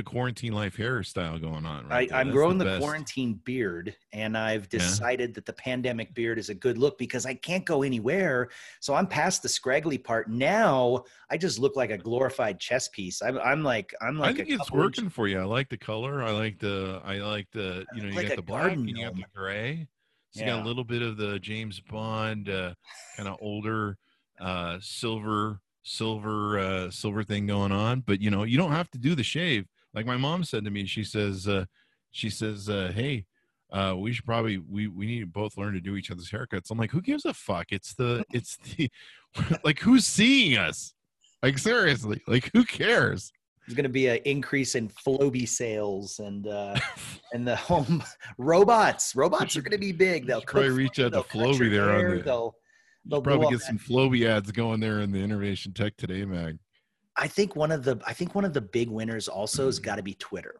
quarantine life hairstyle going on, right? I'm growing the quarantine beard, and I've decided that the pandemic beard is a good look because I can't go anywhere. So I'm past the scraggly part. Now I just look like a glorified chess piece. I'm like I think it's working for you. I like the color. I like the you know, you got the black and you got the gray. So you got a little bit of the James Bond kind of older silver thing going on, but you know, you don't have to do the shave. Like my mom said to me, she says, hey, we should probably, we need to both learn to do each other's haircuts. I'm like, who gives a fuck? It's the, like, who's seeing us? Like, seriously, like, who cares? There's going to be an increase in Flowbee sales and the home robots. Robots are going to be big. They'll probably reach out to Flowbee there. They'll probably get some Flowbee ads going there in the Innovation Tech Today mag. I think one of the big winners also has got to be Twitter.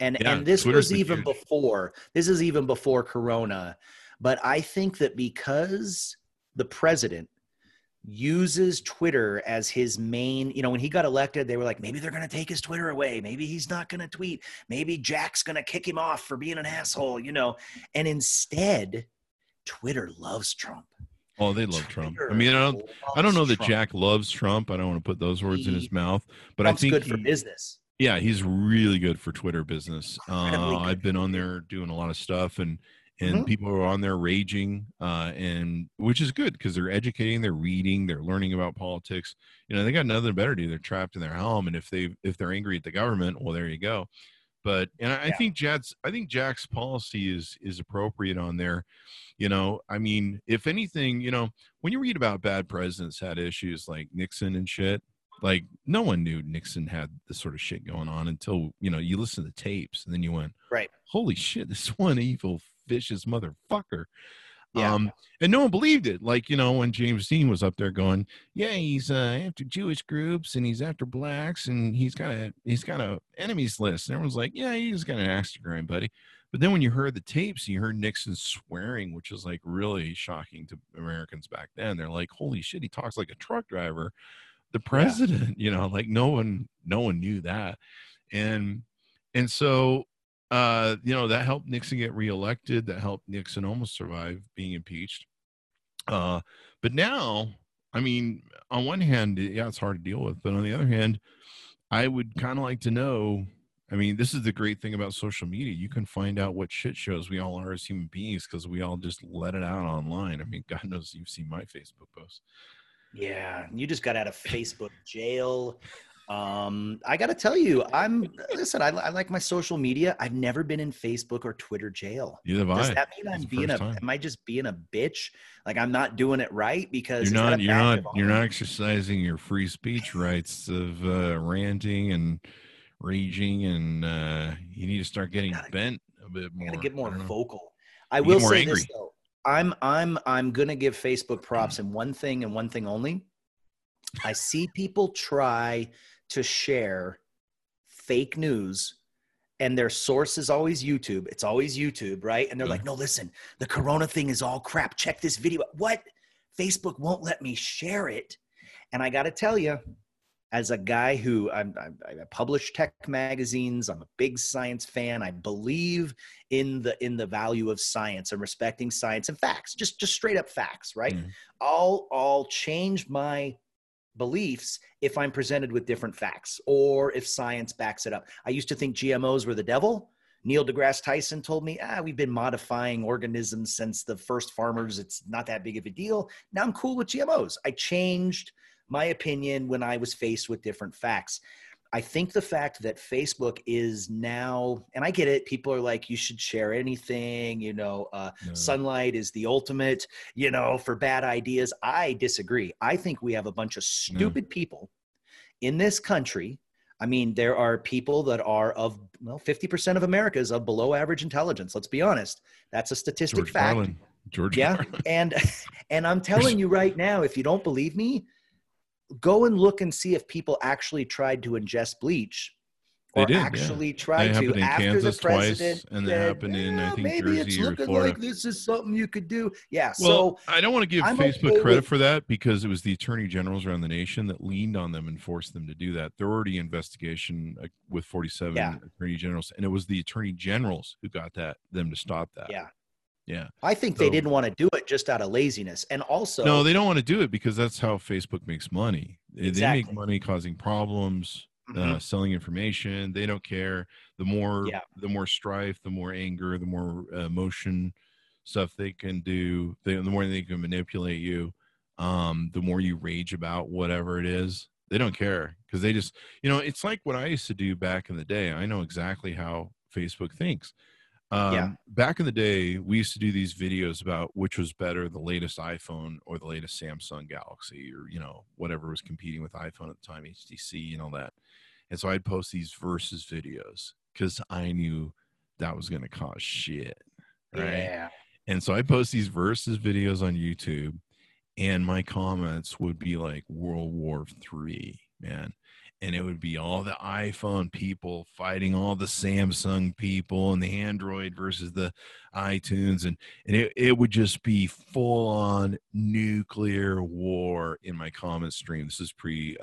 And this Twitter's was even before, this is even before Corona. But I think that because the president uses Twitter as his main, you know, when he got elected, they were like, maybe they're going to take his Twitter away. Maybe he's not going to tweet. Maybe Jack's going to kick him off for being an asshole, you know. And instead, Twitter loves Trump. Oh, they love Trump. I mean, I don't know that Jack loves Trump. I don't want to put those words in his mouth, but Trump's I think good for business. Yeah, he's really good for Twitter business. I've been on there doing a lot of stuff, and people are on there raging, and which is good because they're educating, they're reading, they're learning about politics. You know, they got nothing better to do. They're trapped in their home, and if they're angry at the government, well, there you go. But I think Jack's policy is appropriate on there. You know, I mean, if anything, you know, when you read about bad presidents had issues like Nixon and shit, like no one knew Nixon had this sort of shit going on until, you know, you listen to tapes and then you went, right, holy shit, this one evil, vicious motherfucker. Yeah. And no one believed it. Like, you know, when James Dean was up there going, yeah, he's after Jewish groups and he's after blacks and he's got a enemies list. And everyone's like, yeah, he's got an axe to grind, buddy. But then when you heard the tapes, you heard Nixon swearing, which was like really shocking to Americans back then. They're like, holy shit, he talks like a truck driver, the president, you know, like no one knew that. And so, you know, that helped Nixon get reelected. That helped Nixon almost survive being impeached. But now, I mean, on one hand, yeah, it's hard to deal with. But on the other hand, I would kind of like to know, I mean, this is the great thing about social media. You can find out what shit shows we all are as human beings because we all just let it out online. I mean, God knows you've seen my Facebook posts. Yeah, you just got out of Facebook jail. I got to tell you, I like my social media. I've never been in Facebook or Twitter jail. Does that mean am I just being a bitch? Like I'm not doing it right because you're not exercising your free speech rights of, ranting and raging, and you need to start getting bent a bit more. Gotta get more vocal. I will say angry. This though, I'm gonna give Facebook props in one thing and one thing only. I see people try to share fake news, and their source is always YouTube. It's always YouTube, right? And they're like, "No, listen, the Corona thing is all crap. Check this video." What? Facebook won't let me share it, and I gotta tell you. As a guy who I publish tech magazines, I'm a big science fan. I believe in the value of science and respecting science and facts, just straight up facts, right? I'll change my beliefs if I'm presented with different facts or if science backs it up. I used to think GMOs were the devil. Neil deGrasse Tyson told me, we've been modifying organisms since the first farmers. It's not that big of a deal. Now I'm cool with GMOs. I changed my opinion when I was faced with different facts. I think the fact that Facebook is now, and I get it, people are like, you should share anything, you know, sunlight is the ultimate, you know, for bad ideas. I disagree. I think we have a bunch of stupid people in this country. I mean, there are people that are 50% of America is of below average intelligence. Let's be honest. That's a statistic fact. George Carlin. And I'm telling you right now, if you don't believe me, go and look and see if people actually tried to ingest bleach or tried to after Kansas the president twice, and that happened in I think maybe Jersey it's looking or Florida. Like this is something you could do. Yeah. Well, so I don't want to give Facebook credit for that because it was the attorney generals around the nation that leaned on them and forced them to do that. There were already investigation with 47 attorney generals, and it was the attorney generals who got them to stop that. Yeah. Yeah, I think they didn't want to do it just out of laziness, and also no, they don't want to do it because that's how Facebook makes money. Exactly. They make money causing problems, selling information. They don't care. The more strife, the more anger, the more emotion stuff they can do. The more they can manipulate you, the more you rage about whatever it is. They don't care because they just, you know, it's like what I used to do back in the day. I know exactly how Facebook thinks. Back in the day, we used to do these videos about which was better, the latest iPhone or the latest Samsung Galaxy, or, you know, whatever was competing with iPhone at the time, HTC and all that. And so I'd post these versus videos because I knew that was going to cause shit. Right. Yeah. And so I post these versus videos on YouTube, and my comments would be like World War III, man. And it would be all the iPhone people fighting all the Samsung people and the Android versus the iTunes. And it would just be full on nuclear war in my comment stream. This is pre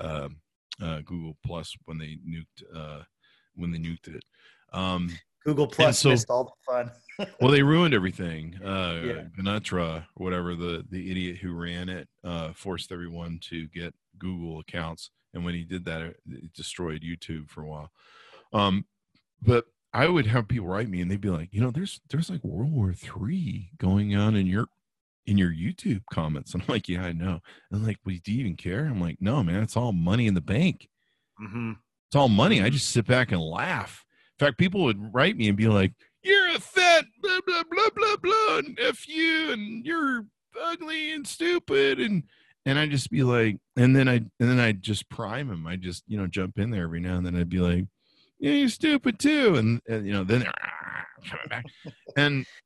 Google Plus, when they nuked it. Google Plus missed all the fun. Well, they ruined everything. Ganatra, whatever, the idiot who ran it, forced everyone to get Google accounts. And when he did that, it destroyed YouTube for a while. But I would have people write me, and they'd be like, you know, there's like World War III going on in your YouTube comments. And I'm like, yeah, I know. And like, well, do you even care? I'm like, no, man, it's all money in the bank. Mm-hmm. It's all money. Mm-hmm. I just sit back and laugh. In fact, people would write me and be like, you're a fat blah, blah, blah, blah, blah, and F you, and you're ugly and stupid. And I'd just be like, and then I'd just prime him. I just, you know, jump in there every now and then. I'd be like, yeah, you're stupid too. And you know, then they're coming back.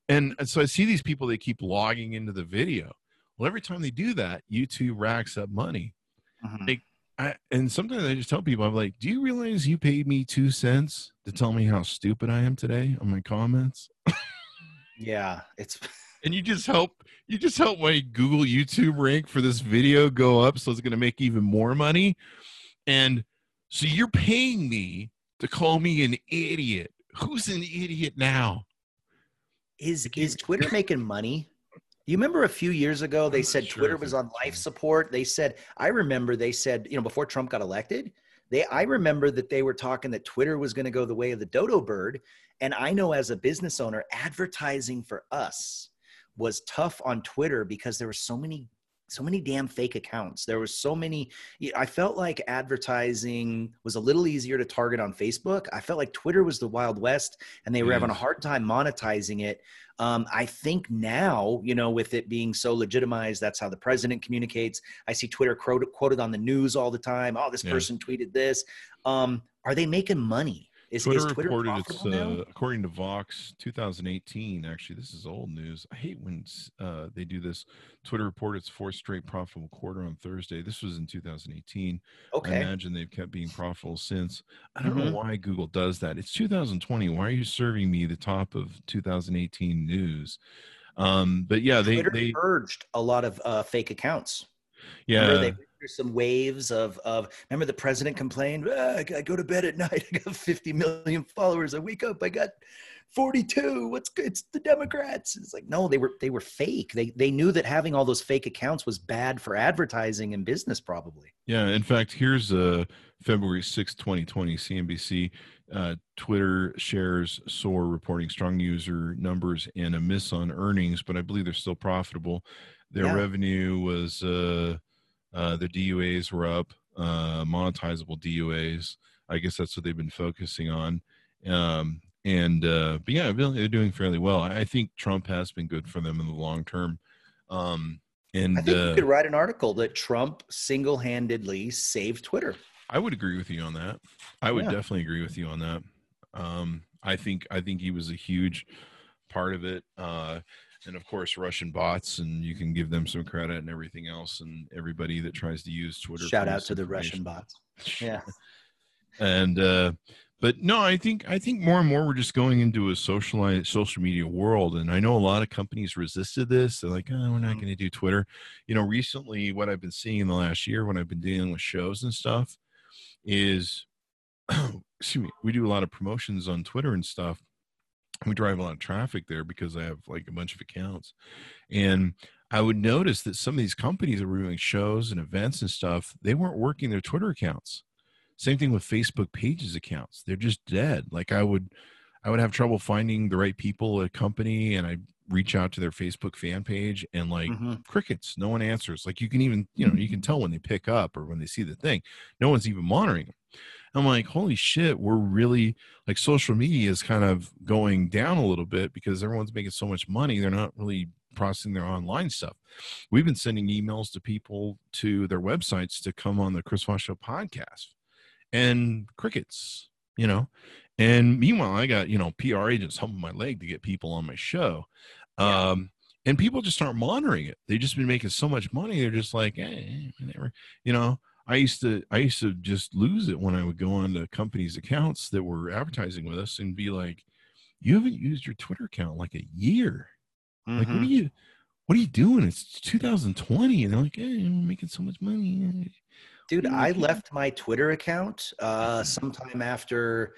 And so I see these people, they keep logging into the video. Well, every time they do that, YouTube racks up money. Mm-hmm. And sometimes I just tell people, I'm like, do you realize you paid me 2 cents to tell me how stupid I am today on my comments? Yeah. It's... And you just help my Google YouTube rank for this video go up, so it's going to make even more money. And so you're paying me to call me an idiot. Who's an idiot now? Is Twitter making money? You remember a few years ago, they said Twitter was on life support. They said, you know, before Trump got elected, I remember that they were talking that Twitter was going to go the way of the dodo bird. And I know, as a business owner, advertising for us was tough on Twitter because there were so many damn fake accounts. There were so many. I felt like advertising was a little easier to target on Facebook. I felt like Twitter was the Wild West, and they were having a hard time monetizing it. I think now, you know, with it being so legitimized, that's how the president communicates. I see Twitter quoted on the news all the time. Oh, this person tweeted this. Are they making money? Is Twitter reported it's according to Vox 2018. Actually, this is old news. I hate when they do this. Twitter reported its fourth straight profitable quarter on Thursday. This was in 2018. Okay. I imagine they've kept being profitable since. I don't know why Google does that. It's 2020. Why are you serving me the top of 2018 news? But yeah, Twitter purged a lot of fake accounts. Yeah. Some waves of remember the president complained, I go to bed at night, I got 50 million followers, I wake up, I got 42. What's good? It's the Democrats. It's like, no, they were fake. They knew that having all those fake accounts was bad for advertising and business, probably. Yeah. In fact, here's February 6, 2020, CNBC. Twitter shares soar, reporting strong user numbers and a miss on earnings, but I believe they're still profitable. Their revenue was their DUAs were up, monetizable DUAs. I guess that's what they've been focusing on. But yeah, they're doing fairly well. I think Trump has been good for them in the long term. I think you could write an article that Trump single-handedly saved Twitter. I would agree with you on that. I would definitely agree with you on that. I think he was a huge part of it. And of course, Russian bots, and you can give them some credit and everything else, and everybody that tries to use Twitter. Shout out to the Russian bots. Yeah. And, but no, I think more and more we're just going into a social media world. And I know a lot of companies resisted this. They're like, oh, we're not going to do Twitter. You know, recently what I've been seeing in the last year when I've been dealing with shows and stuff is, excuse me, we do a lot of promotions on Twitter and stuff. We drive a lot of traffic there because I have like a bunch of accounts, and I would notice that some of these companies that were doing shows and events and stuff, they weren't working their Twitter accounts. Same thing with Facebook pages accounts. They're just dead. Like I would have trouble finding the right people at a company, and I reach out to their Facebook fan page, and like crickets, no one answers. Like you can even, you know, you can tell when they pick up or when they see the thing, no one's even monitoring them. I'm like, holy shit, we're really like social media is kind of going down a little bit because everyone's making so much money. They're not really processing their online stuff. We've been sending emails to people to their websites to come on the Chris Voss Show podcast, and crickets, you know. And meanwhile, I got, you know, PR agents humping my leg to get people on my show. Yeah. And people just aren't monitoring it. They've just been making so much money. They're just like, hey, whatever. You know, I used to just lose it when I would go on to companies' accounts that were advertising with us and be like, you haven't used your Twitter account in like a year. Mm-hmm. Like, what are you doing? It's 2020. And they're like, hey, I'm making so much money. Dude, I left my Twitter account sometime after,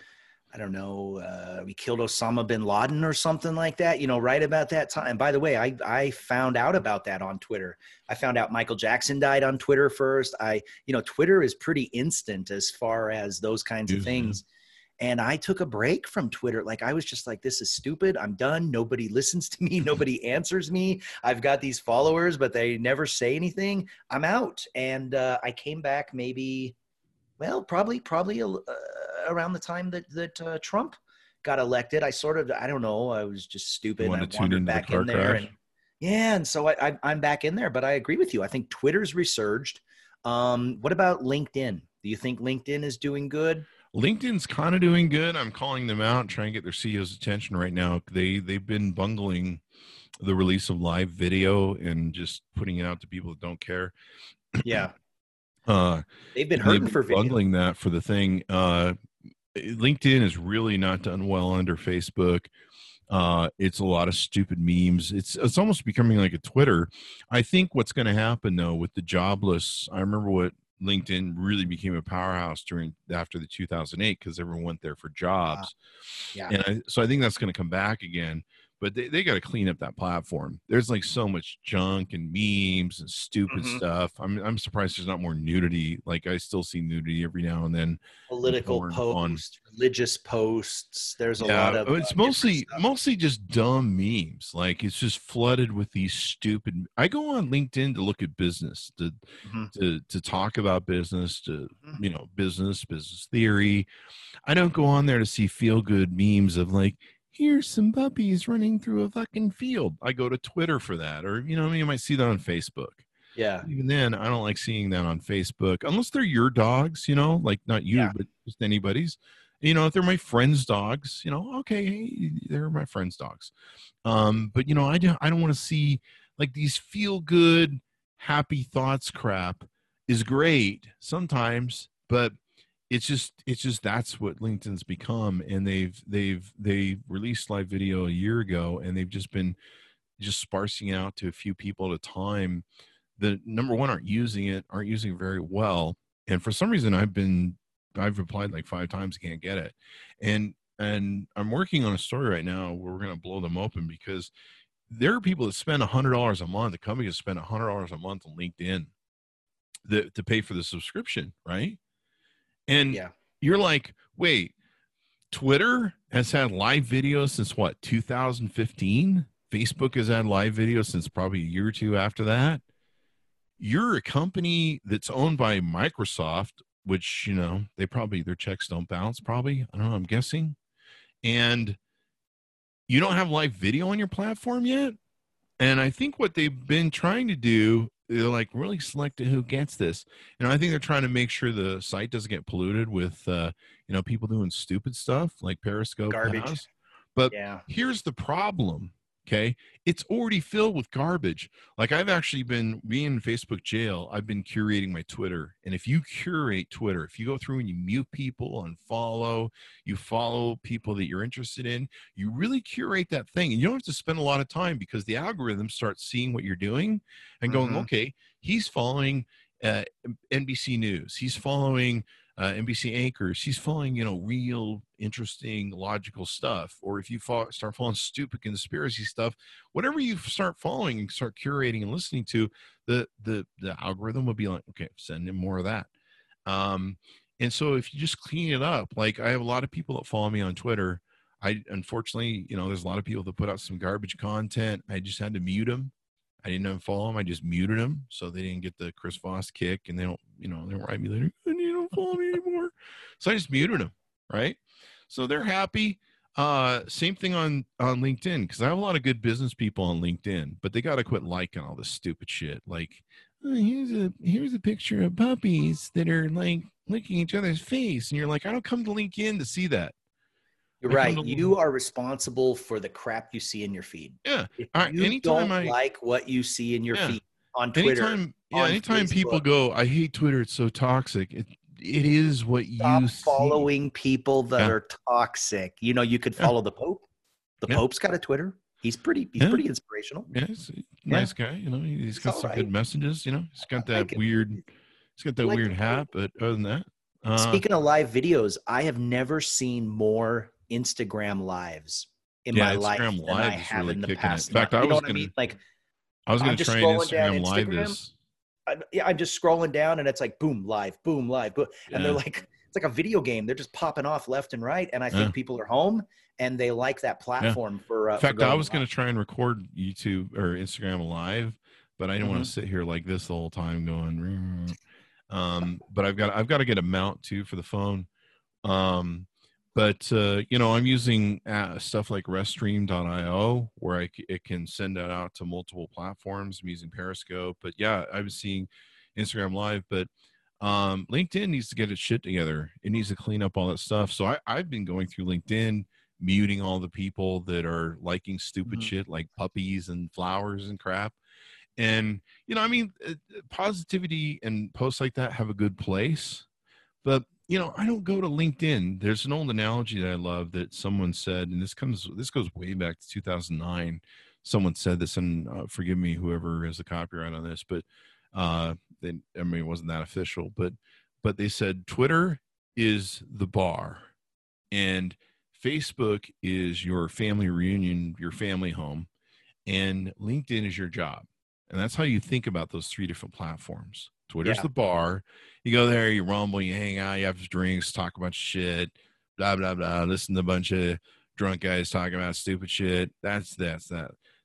I don't know, we killed Osama bin Laden or something like that, you know, right about that time. By the way, I found out about that on Twitter. I found out Michael Jackson died on Twitter first. You know, Twitter is pretty instant as far as those kinds of things. And I took a break from Twitter. Like, I was just like, this is stupid. I'm done. Nobody listens to me. Nobody answers me. I've got these followers, but they never say anything. I'm out. And I came back maybe, well, probably around the time that Trump got elected. I sort of, I don't know, I was just stupid. I wandered back in there. And so I'm back in there, but I agree with you. I think Twitter's resurged. What about LinkedIn? Do you think LinkedIn is doing good? LinkedIn's kind of doing good. I'm calling them out, trying to get their CEO's attention right now. They've been bungling the release of live video and just putting it out to people that don't care. Yeah. They've been hurting for bungling that for the thing. LinkedIn is really not done well under Facebook. It's a lot of stupid memes. It's almost becoming like a Twitter. I think what's going to happen though with the jobless, I remember what LinkedIn really became a powerhouse after the 2008 because everyone went there for jobs. Yeah. And so I think that's going to come back again. But they got to clean up that platform. There's like so much junk and memes and stupid stuff. I'm surprised there's not more nudity. Like I still see nudity every now and then. Political posts, religious posts. There's a lot of it's mostly just dumb memes. Like it's just flooded with these stupid. I go on LinkedIn to look at business, to talk about business, to you know, business theory. I don't go on there to see feel good memes of like, here's some puppies running through a fucking field. I go to Twitter for that, or you know what I mean? I might see that on Facebook. Yeah. Even then, I don't like seeing that on Facebook unless they're your dogs, you know, like not you, but just anybody's. You know, if they're my friends' dogs, you know, okay, hey, they're my friends' dogs. But you know, I don't want to see like these feel good, happy thoughts crap is great sometimes, but it's just that's what LinkedIn's become, and they released live video a year ago, and they've just been sparsing out to a few people at a time that number one aren't using it very well, and for some reason I've replied like 5 times, can't get it, and I'm working on a story right now where we're gonna blow them open because there are people that spend $100 a month. The company has spent $100 a month on LinkedIn to pay for the subscription, right? And you're like, wait, Twitter has had live video since what, 2015? Facebook has had live video since probably a year or two after that. You're a company that's owned by Microsoft, which, you know, their checks don't bounce probably. I don't know, I'm guessing. And you don't have live video on your platform yet? And I think what they've been trying to do, they're like really selective who gets this. And I think they're trying to make sure the site doesn't get polluted with, you know, people doing stupid stuff like Periscope. Garbage. But here's the problem. Okay. It's already filled with garbage. Like I've actually been being in Facebook jail. I've been curating my Twitter. And if you curate Twitter, if you go through and you mute people and you follow people that you're interested in, you really curate that thing. And you don't have to spend a lot of time because the algorithm starts seeing what you're doing and going, okay, he's following NBC News. He's following NBC anchors. She's following, you know, real interesting logical stuff. Or if you start following stupid conspiracy stuff, whatever you start following and start curating and listening to, the algorithm will be like, okay, send him more of that. And so if you just clean it up, like I have a lot of people that follow me on Twitter. I unfortunately, you know, there's a lot of people that put out some garbage content. I just had to mute them. I didn't unfollow them. I just muted them so they didn't get the Chris Voss kick, and they don't, you know, they don't write me later. Follow me anymore. So I just muted them, right? So they're happy. Same thing on LinkedIn, because I have a lot of good business people on LinkedIn, but they got to quit liking all this stupid shit. Like, oh, here's a picture of puppies that are like licking each other's face. And you're like, I don't come to LinkedIn to see that. You're right. You are responsible for the crap you see in your feed. Yeah. If all right. You anytime don't like what you see in your feed on Twitter. Anytime people go, I hate Twitter, it's so toxic. It is what you see. Following people that are toxic. You know, you could follow the Pope. The Pope's got a Twitter. He's pretty inspirational. Yeah, he's a nice guy. You know, he's got some good messages. You know, he's got that weird hat. But other than that, speaking of live videos, I have never seen more Instagram lives in my life than I have in the past. In fact, I was going to try Instagram live this. I'm just scrolling down and it's like, boom, live, boom. And they're like, it's like a video game. They're just popping off left and right. And I think people are home and they like that platform for. In fact, I was going to try and record YouTube or Instagram live, but I didn't want to sit here like this the whole time going, but I've got to get a mount too for the phone. You know, I'm using stuff like restream.io where it can send that out to multiple platforms. I'm using Periscope, but yeah, I was seeing Instagram live, but LinkedIn needs to get its shit together. It needs to clean up all that stuff. So I've been going through LinkedIn, muting all the people that are liking stupid shit like puppies and flowers and crap. And, you know, I mean, positivity and posts like that have a good place, but you know, I don't go to LinkedIn. There's an old analogy that I love that someone said, and this goes way back to 2009. Someone said this, and forgive me, whoever has the copyright on this, but it wasn't that official, but they said Twitter is the bar and Facebook is your family reunion, your family home, and LinkedIn is your job. And that's how you think about those three different platforms. Twitter's the bar. You go there, you rumble, you hang out, you have drinks, talk about shit, blah, blah, blah. Listen to a bunch of drunk guys talking about stupid shit. That's that.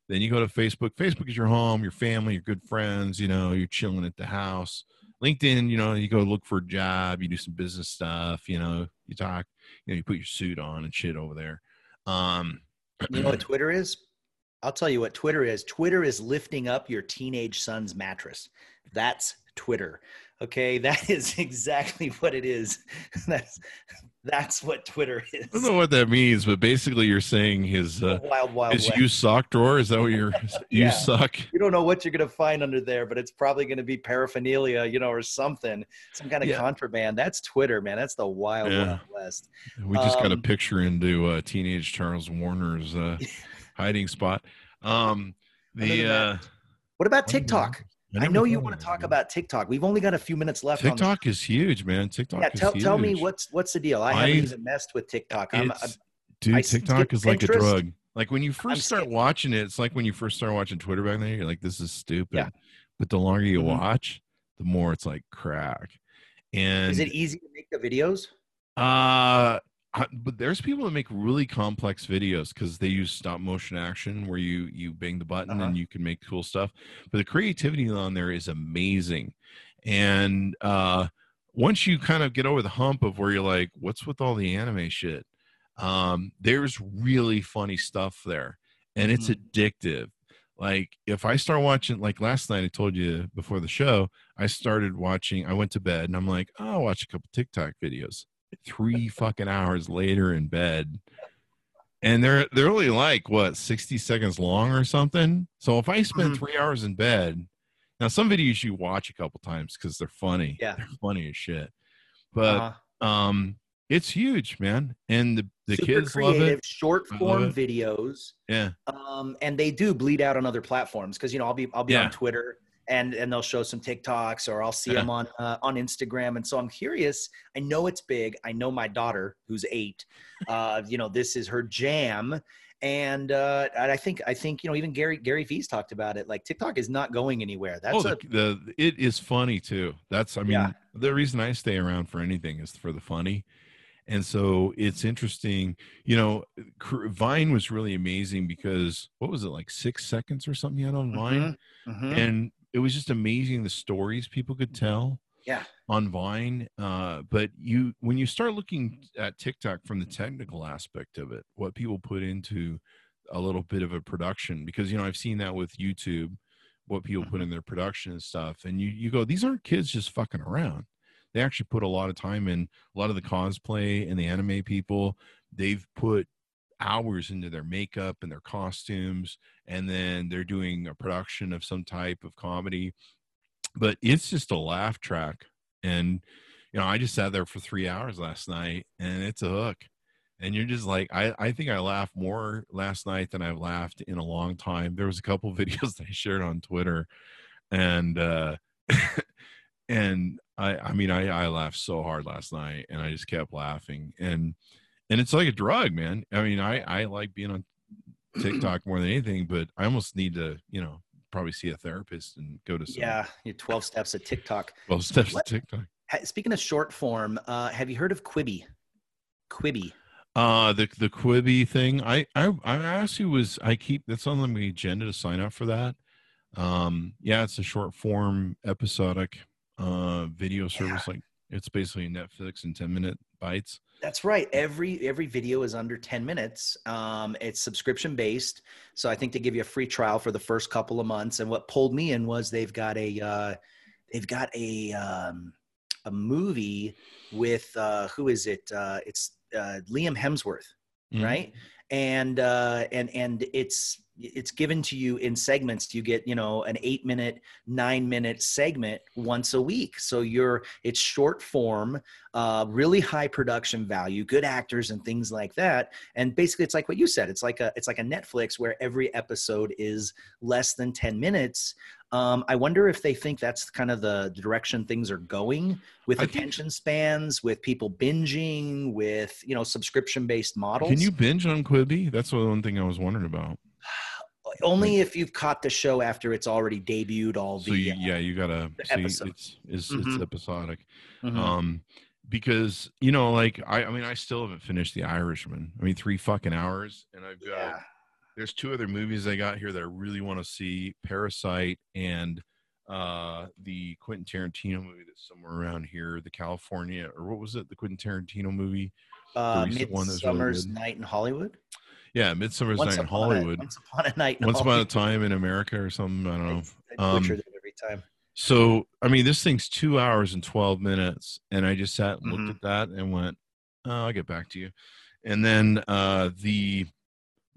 Then you go to Facebook. Facebook is your home, your family, your good friends. You know, you're chilling at the house. LinkedIn, you know, you go look for a job. You do some business stuff. You know, you talk. You know, you put your suit on and shit over there. You know what Twitter is? I'll tell you what Twitter is. Twitter is lifting up your teenage son's mattress. That's Twitter. Okay, that is exactly what it is. That's what Twitter is. I don't know what that means, but basically you're saying his wild you sock drawer. Is that what you're you suck? You don't know what you're gonna find under there, but it's probably gonna be paraphernalia, you know, or something, some kind of contraband. That's Twitter, man. That's the wild west. We just got a picture into teenage Charles Warner's hiding spot. What about TikTok? I know you want to talk about TikTok. We've only got a few minutes left. TikTok is huge, man. TikTok is huge. Tell me what's the deal. I haven't even messed with TikTok. Dude, TikTok is like a drug. Like when you first start watching it, it's like when you first start watching Twitter back then, you're like, this is stupid. Yeah. But the longer you watch, the more it's like crack. And is it easy to make the videos? But there's people that make really complex videos because they use stop motion action where you bang the button and you can make cool stuff. But the creativity on there is amazing. And once you kind of get over the hump of where you're like, what's with all the anime shit? There's really funny stuff there. And it's addictive. Like if I start watching, like last night I told you before the show, I went to bed and I'm like, oh, I'll watch a couple TikTok videos. 3 fucking hours later in bed, and they're only like what 60 seconds long or something. So if I spend 3 hours in bed, now some videos you watch a couple times because they're funny, they're funny as shit. But it's huge, man, and the kids love it. Short form videos, and they do bleed out on other platforms because you know I'll be on Twitter. And they'll show some TikToks or I'll see them on Instagram. And so I'm curious. I know it's big. I know my daughter who's 8, you know, this is her jam. And I think, you know, even Gary Vee's talked about it. Like TikTok is not going anywhere. It is funny too. The reason I stay around for anything is for the funny. And so it's interesting, you know, Vine was really amazing because what was it like 6 seconds or something you had on Vine? And it was just amazing the stories people could tell on Vine, but when you start looking at TikTok from the technical aspect of it, what people put into a little bit of a production, because, you know, I've seen that with YouTube, what people put in their production and stuff. And you go, these aren't kids just fucking around. They actually put a lot of time in. A lot of the cosplay and the anime people, they've put hours into their makeup and their costumes, and then they're doing a production of some type of comedy. But it's just a laugh track. And, you know, I just sat there for 3 hours last night, and it's a hook. And you're just like, I think I laughed more last night than I've laughed in a long time. There was a couple of videos that I shared on Twitter, and and I mean I laughed so hard last night, and I just kept laughing. And it's like a drug, man. I mean, I like being on TikTok more than anything, but I almost need to, you know, probably see a therapist and go to some. Yeah, your 12 steps of TikTok. 12 steps of TikTok. Speaking of short form, have you heard of Quibi? Quibi. The Quibi thing. I actually was, I keep, that's on my agenda to sign up for that. Yeah, it's a short form episodic video service. Yeah. Like it's basically Netflix in 10-minute bites. That's right. Every video is under 10 minutes. It's subscription based. So I think they give you a free trial for the first couple of months. And what pulled me in was they've got a movie with, who is it? It's Liam Hemsworth, right? And it's given to you in segments. You get, you know, an 8-minute, 9-minute segment once a week. So it's short form, really high production value, good actors and things like that. And basically it's like what you said, it's like a Netflix where every episode is less than 10 minutes. I wonder if they think that's kind of the direction things are going with attention spans, with people binging, with, you know, subscription-based models. Can you binge on Quibi? That's the one thing I was wondering about. Only if you've caught the show after it's already debuted all the it's episodic. Because, you know, like, I mean, I still haven't finished The Irishman. I mean, 3 fucking hours, and I've got... Yeah. There's 2 other movies I got here that I really want to see, Parasite and the Quentin Tarantino movie that's somewhere around here, the California, or what was it, the Quentin Tarantino movie? Midsummer's Night in Hollywood? Yeah, Midsummer's Night in Hollywood. Once Upon a Night in Hollywood. Once Upon a Time in America or something, I don't know. I butcher that every time. So, I mean, this thing's 2 hours and 12 minutes, and I just sat and looked at that and went, oh, I'll get back to you. And then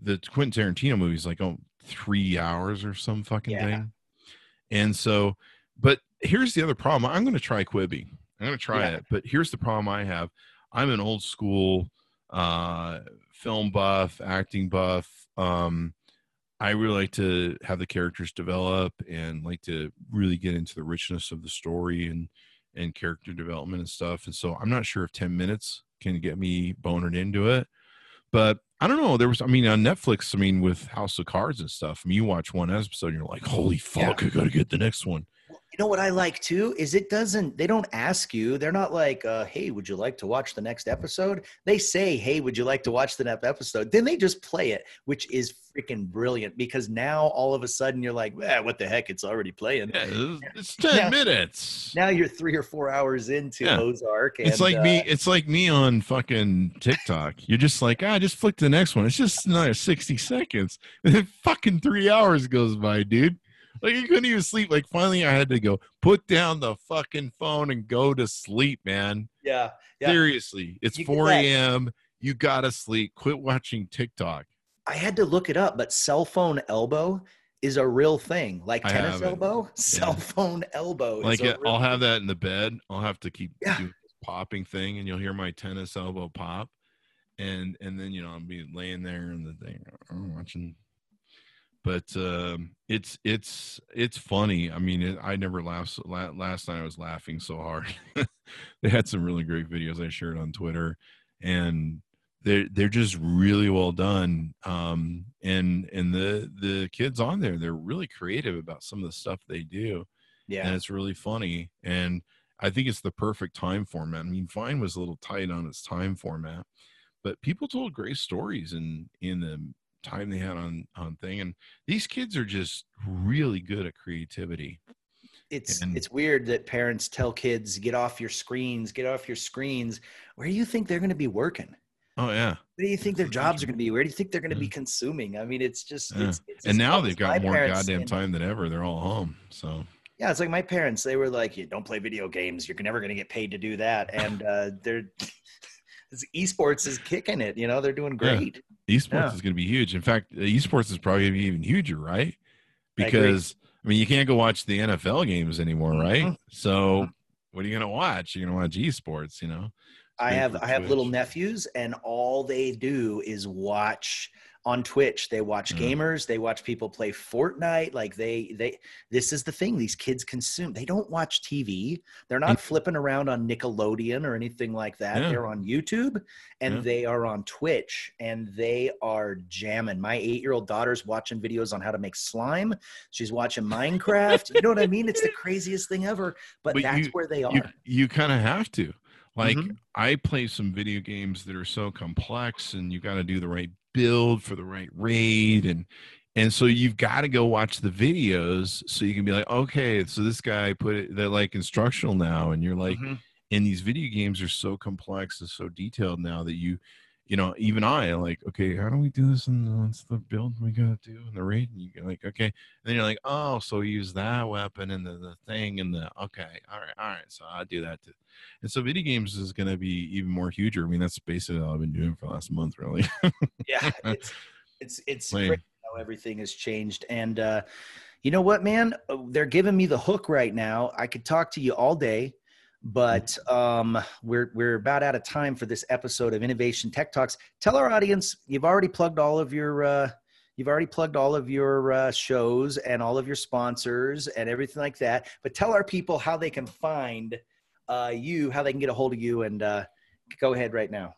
the Quentin Tarantino movie is like 3 hours or some fucking thing. And so, but here's the other problem. I'm going to try Quibi. I'm going to try it. But here's the problem I have. I'm an old school film buff, acting buff. I really like to have the characters develop and like to really get into the richness of the story and character development and stuff. And so I'm not sure if 10 minutes can get me bonered into it. But I don't know. There was, I mean, on Netflix, I mean, with House of Cards and stuff, I mean, you watch one episode and you're like, holy fuck, I got to get the next one. Well, you know what I like too, is they don't ask you. They're not like, hey, would you like to watch the next episode? They say, hey, would you like to watch the next episode? Then they just play it, which is freaking brilliant, because now all of a sudden you're like, what the heck? It's already playing. Yeah, it's 10 minutes. Now you're 3 or 4 hours into Ozark. And, it's like me on fucking TikTok. You're just like, I just flicked the next one. It's just another 60 seconds. And then fucking 3 hours goes by, dude. Like, you couldn't even sleep. Like, finally I had to go put down the fucking phone and go to sleep, man. Yeah. Seriously. It's 4 a.m. You got to sleep. Quit watching TikTok. I had to look it up, but cell phone elbow is a real thing. Like tennis elbow, cell phone elbow. Like, I'll have that in the bed. I'll have to keep doing this popping thing, and you'll hear my tennis elbow pop. And then, you know, I'll be laying there and the thing, I'm watching. But it's funny. I mean, I never laughed. Last night I was laughing so hard. They had some really great videos I shared on Twitter, and they're just really well done. And the kids on there, they're really creative about some of the stuff they do. Yeah, and it's really funny. And I think it's the perfect time format. I mean, Vine was a little tight on its time format, but people told great stories in the time they had on thing, and these kids are just really good at creativity. It's weird that parents tell kids, get off your screens, get off your screens. Where do you think they're going to be working? Oh yeah. Where do you think their jobs are going to be? Where do you think they're going to be consuming? I mean, it's just, it's and now they've got more goddamn time than ever. They're all home. So yeah, it's like my parents, they were like, you don't play video games. You're never going to get paid to do that. And they're esports is kicking it. You know, they're doing great. Yeah. Esports is going to be huge. In fact, esports is probably going to be even huger, right? Because I mean, you can't go watch the NFL games anymore, right? So what are you going to watch? You're going to watch esports, you know? I have little nephews, and all they do is watch on Twitch. They watch gamers. They watch people play Fortnite. Like this is the thing these kids consume. They don't watch TV. They're not flipping around on Nickelodeon or anything like that. Yeah. They're on YouTube and they are on Twitch and they are jamming. My 8-year-old daughter's watching videos on how to make slime. She's watching Minecraft. You know what I mean? It's the craziest thing ever, but that's where they are. You kind of have to. Like I play some video games that are so complex and you got to do the right build for the right raid. And so you've got to go watch the videos so you can be like, okay, so this guy put it, they're like instructional now. And you're like, and these video games are so complex and so detailed now that you know, even I like, okay, how do we do this? And what's the build we got to do in the raid? And you're like, okay. And then you're like, oh, so we use that weapon and the thing and the, okay. All right. So I'll do that too. And so video games is going to be even more huger. I mean, that's basically all I've been doing for the last month, really. Yeah. It's crazy how everything has changed. And you know what, man, they're giving me the hook right now. I could talk to you all day. But we're about out of time for this episode of Innovation Tech Talks. Tell our audience, you've already plugged all of your shows and all of your sponsors and everything like that. But tell our people how they can find you, how they can get a hold of you, and go ahead right now.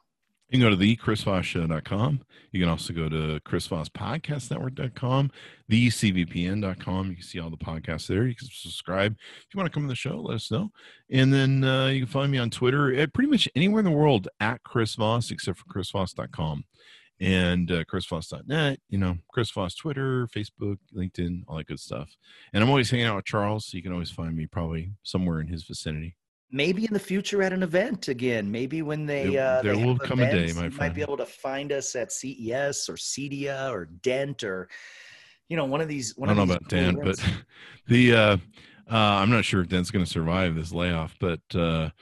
You can go to thechrisvossshow.com. You can also go to chrisvosspodcastnetwork.com, thecvpn.com. You can see all the podcasts there. You can subscribe. If you want to come on the show, let us know. And then you can find me on Twitter at pretty much anywhere in the world at Chris Voss, except for chrisvoss.com and chrisvoss.net, you know, Chris Voss Twitter, Facebook, LinkedIn, all that good stuff. And I'm always hanging out with Charles, so you can always find me probably somewhere in his vicinity. Maybe in the future at an event again. Maybe when there will come a day, my friend, might be able to find us at CES or Cedia or Dent or, you know, one of these. I don't know about Dent, but the I'm not sure if Dent's going to survive this layoff. But but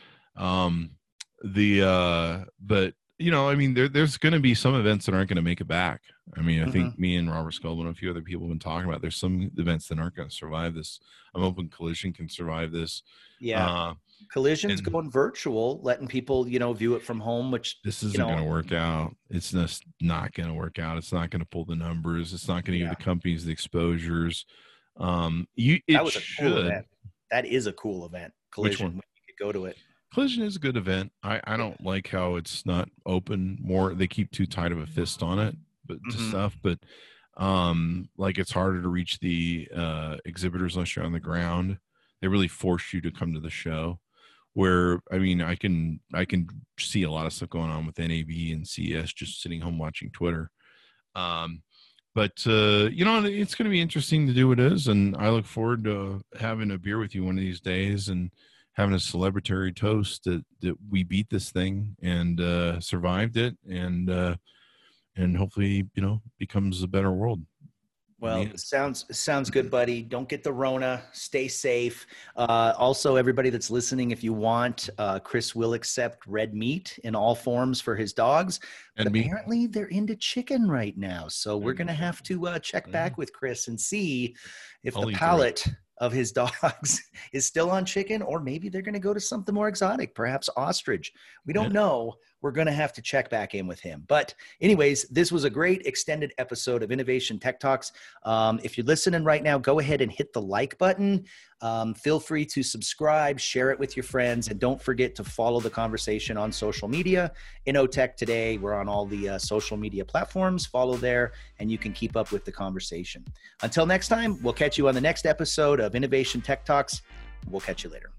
you know, I mean, there's going to be some events that aren't going to make it back. I mean, I think me and Robert Sculpin and a few other people have been talking about. There's some events that aren't going to survive this. I'm hoping Collision can survive this. Yeah. Collision's going virtual, letting people, you know, view it from home, which this isn't going to work out. It's just not going to work out. It's not going to pull the numbers. It's not going to give the companies the exposures. Cool event. That is a cool event. Collision, when you could go to it. Collision is a good event. I don't like how it's not open more. They keep too tight of a fist on it, but to stuff. But like it's harder to reach the exhibitors unless you're on the ground. They really force you to come to the show. Where, I mean, I can see a lot of stuff going on with NAB and CES just sitting home watching Twitter. You know, it's going to be interesting to do what it is. And I look forward to having a beer with you one of these days and having a celebratory toast that we beat this thing and survived it and hopefully, you know, becomes a better world. Well, it sounds good, buddy. Don't get the Rona. Stay safe. Also, everybody that's listening, if you want, Chris will accept red meat in all forms for his dogs. And apparently, they're into chicken right now. So we're going to have to check back with Chris and see if the palate of his dogs is still on chicken, or maybe they're going to go to something more exotic, perhaps ostrich. We don't know. We're going to have to check back in with him. But anyways, this was a great extended episode of Innovation Tech Talks. If you're listening right now, go ahead and hit the like button. Feel free to subscribe, share it with your friends, and don't forget to follow the conversation on social media. InnoTech Today, we're on all the social media platforms. Follow there, and you can keep up with the conversation. Until next time, we'll catch you on the next episode of Innovation Tech Talks. We'll catch you later.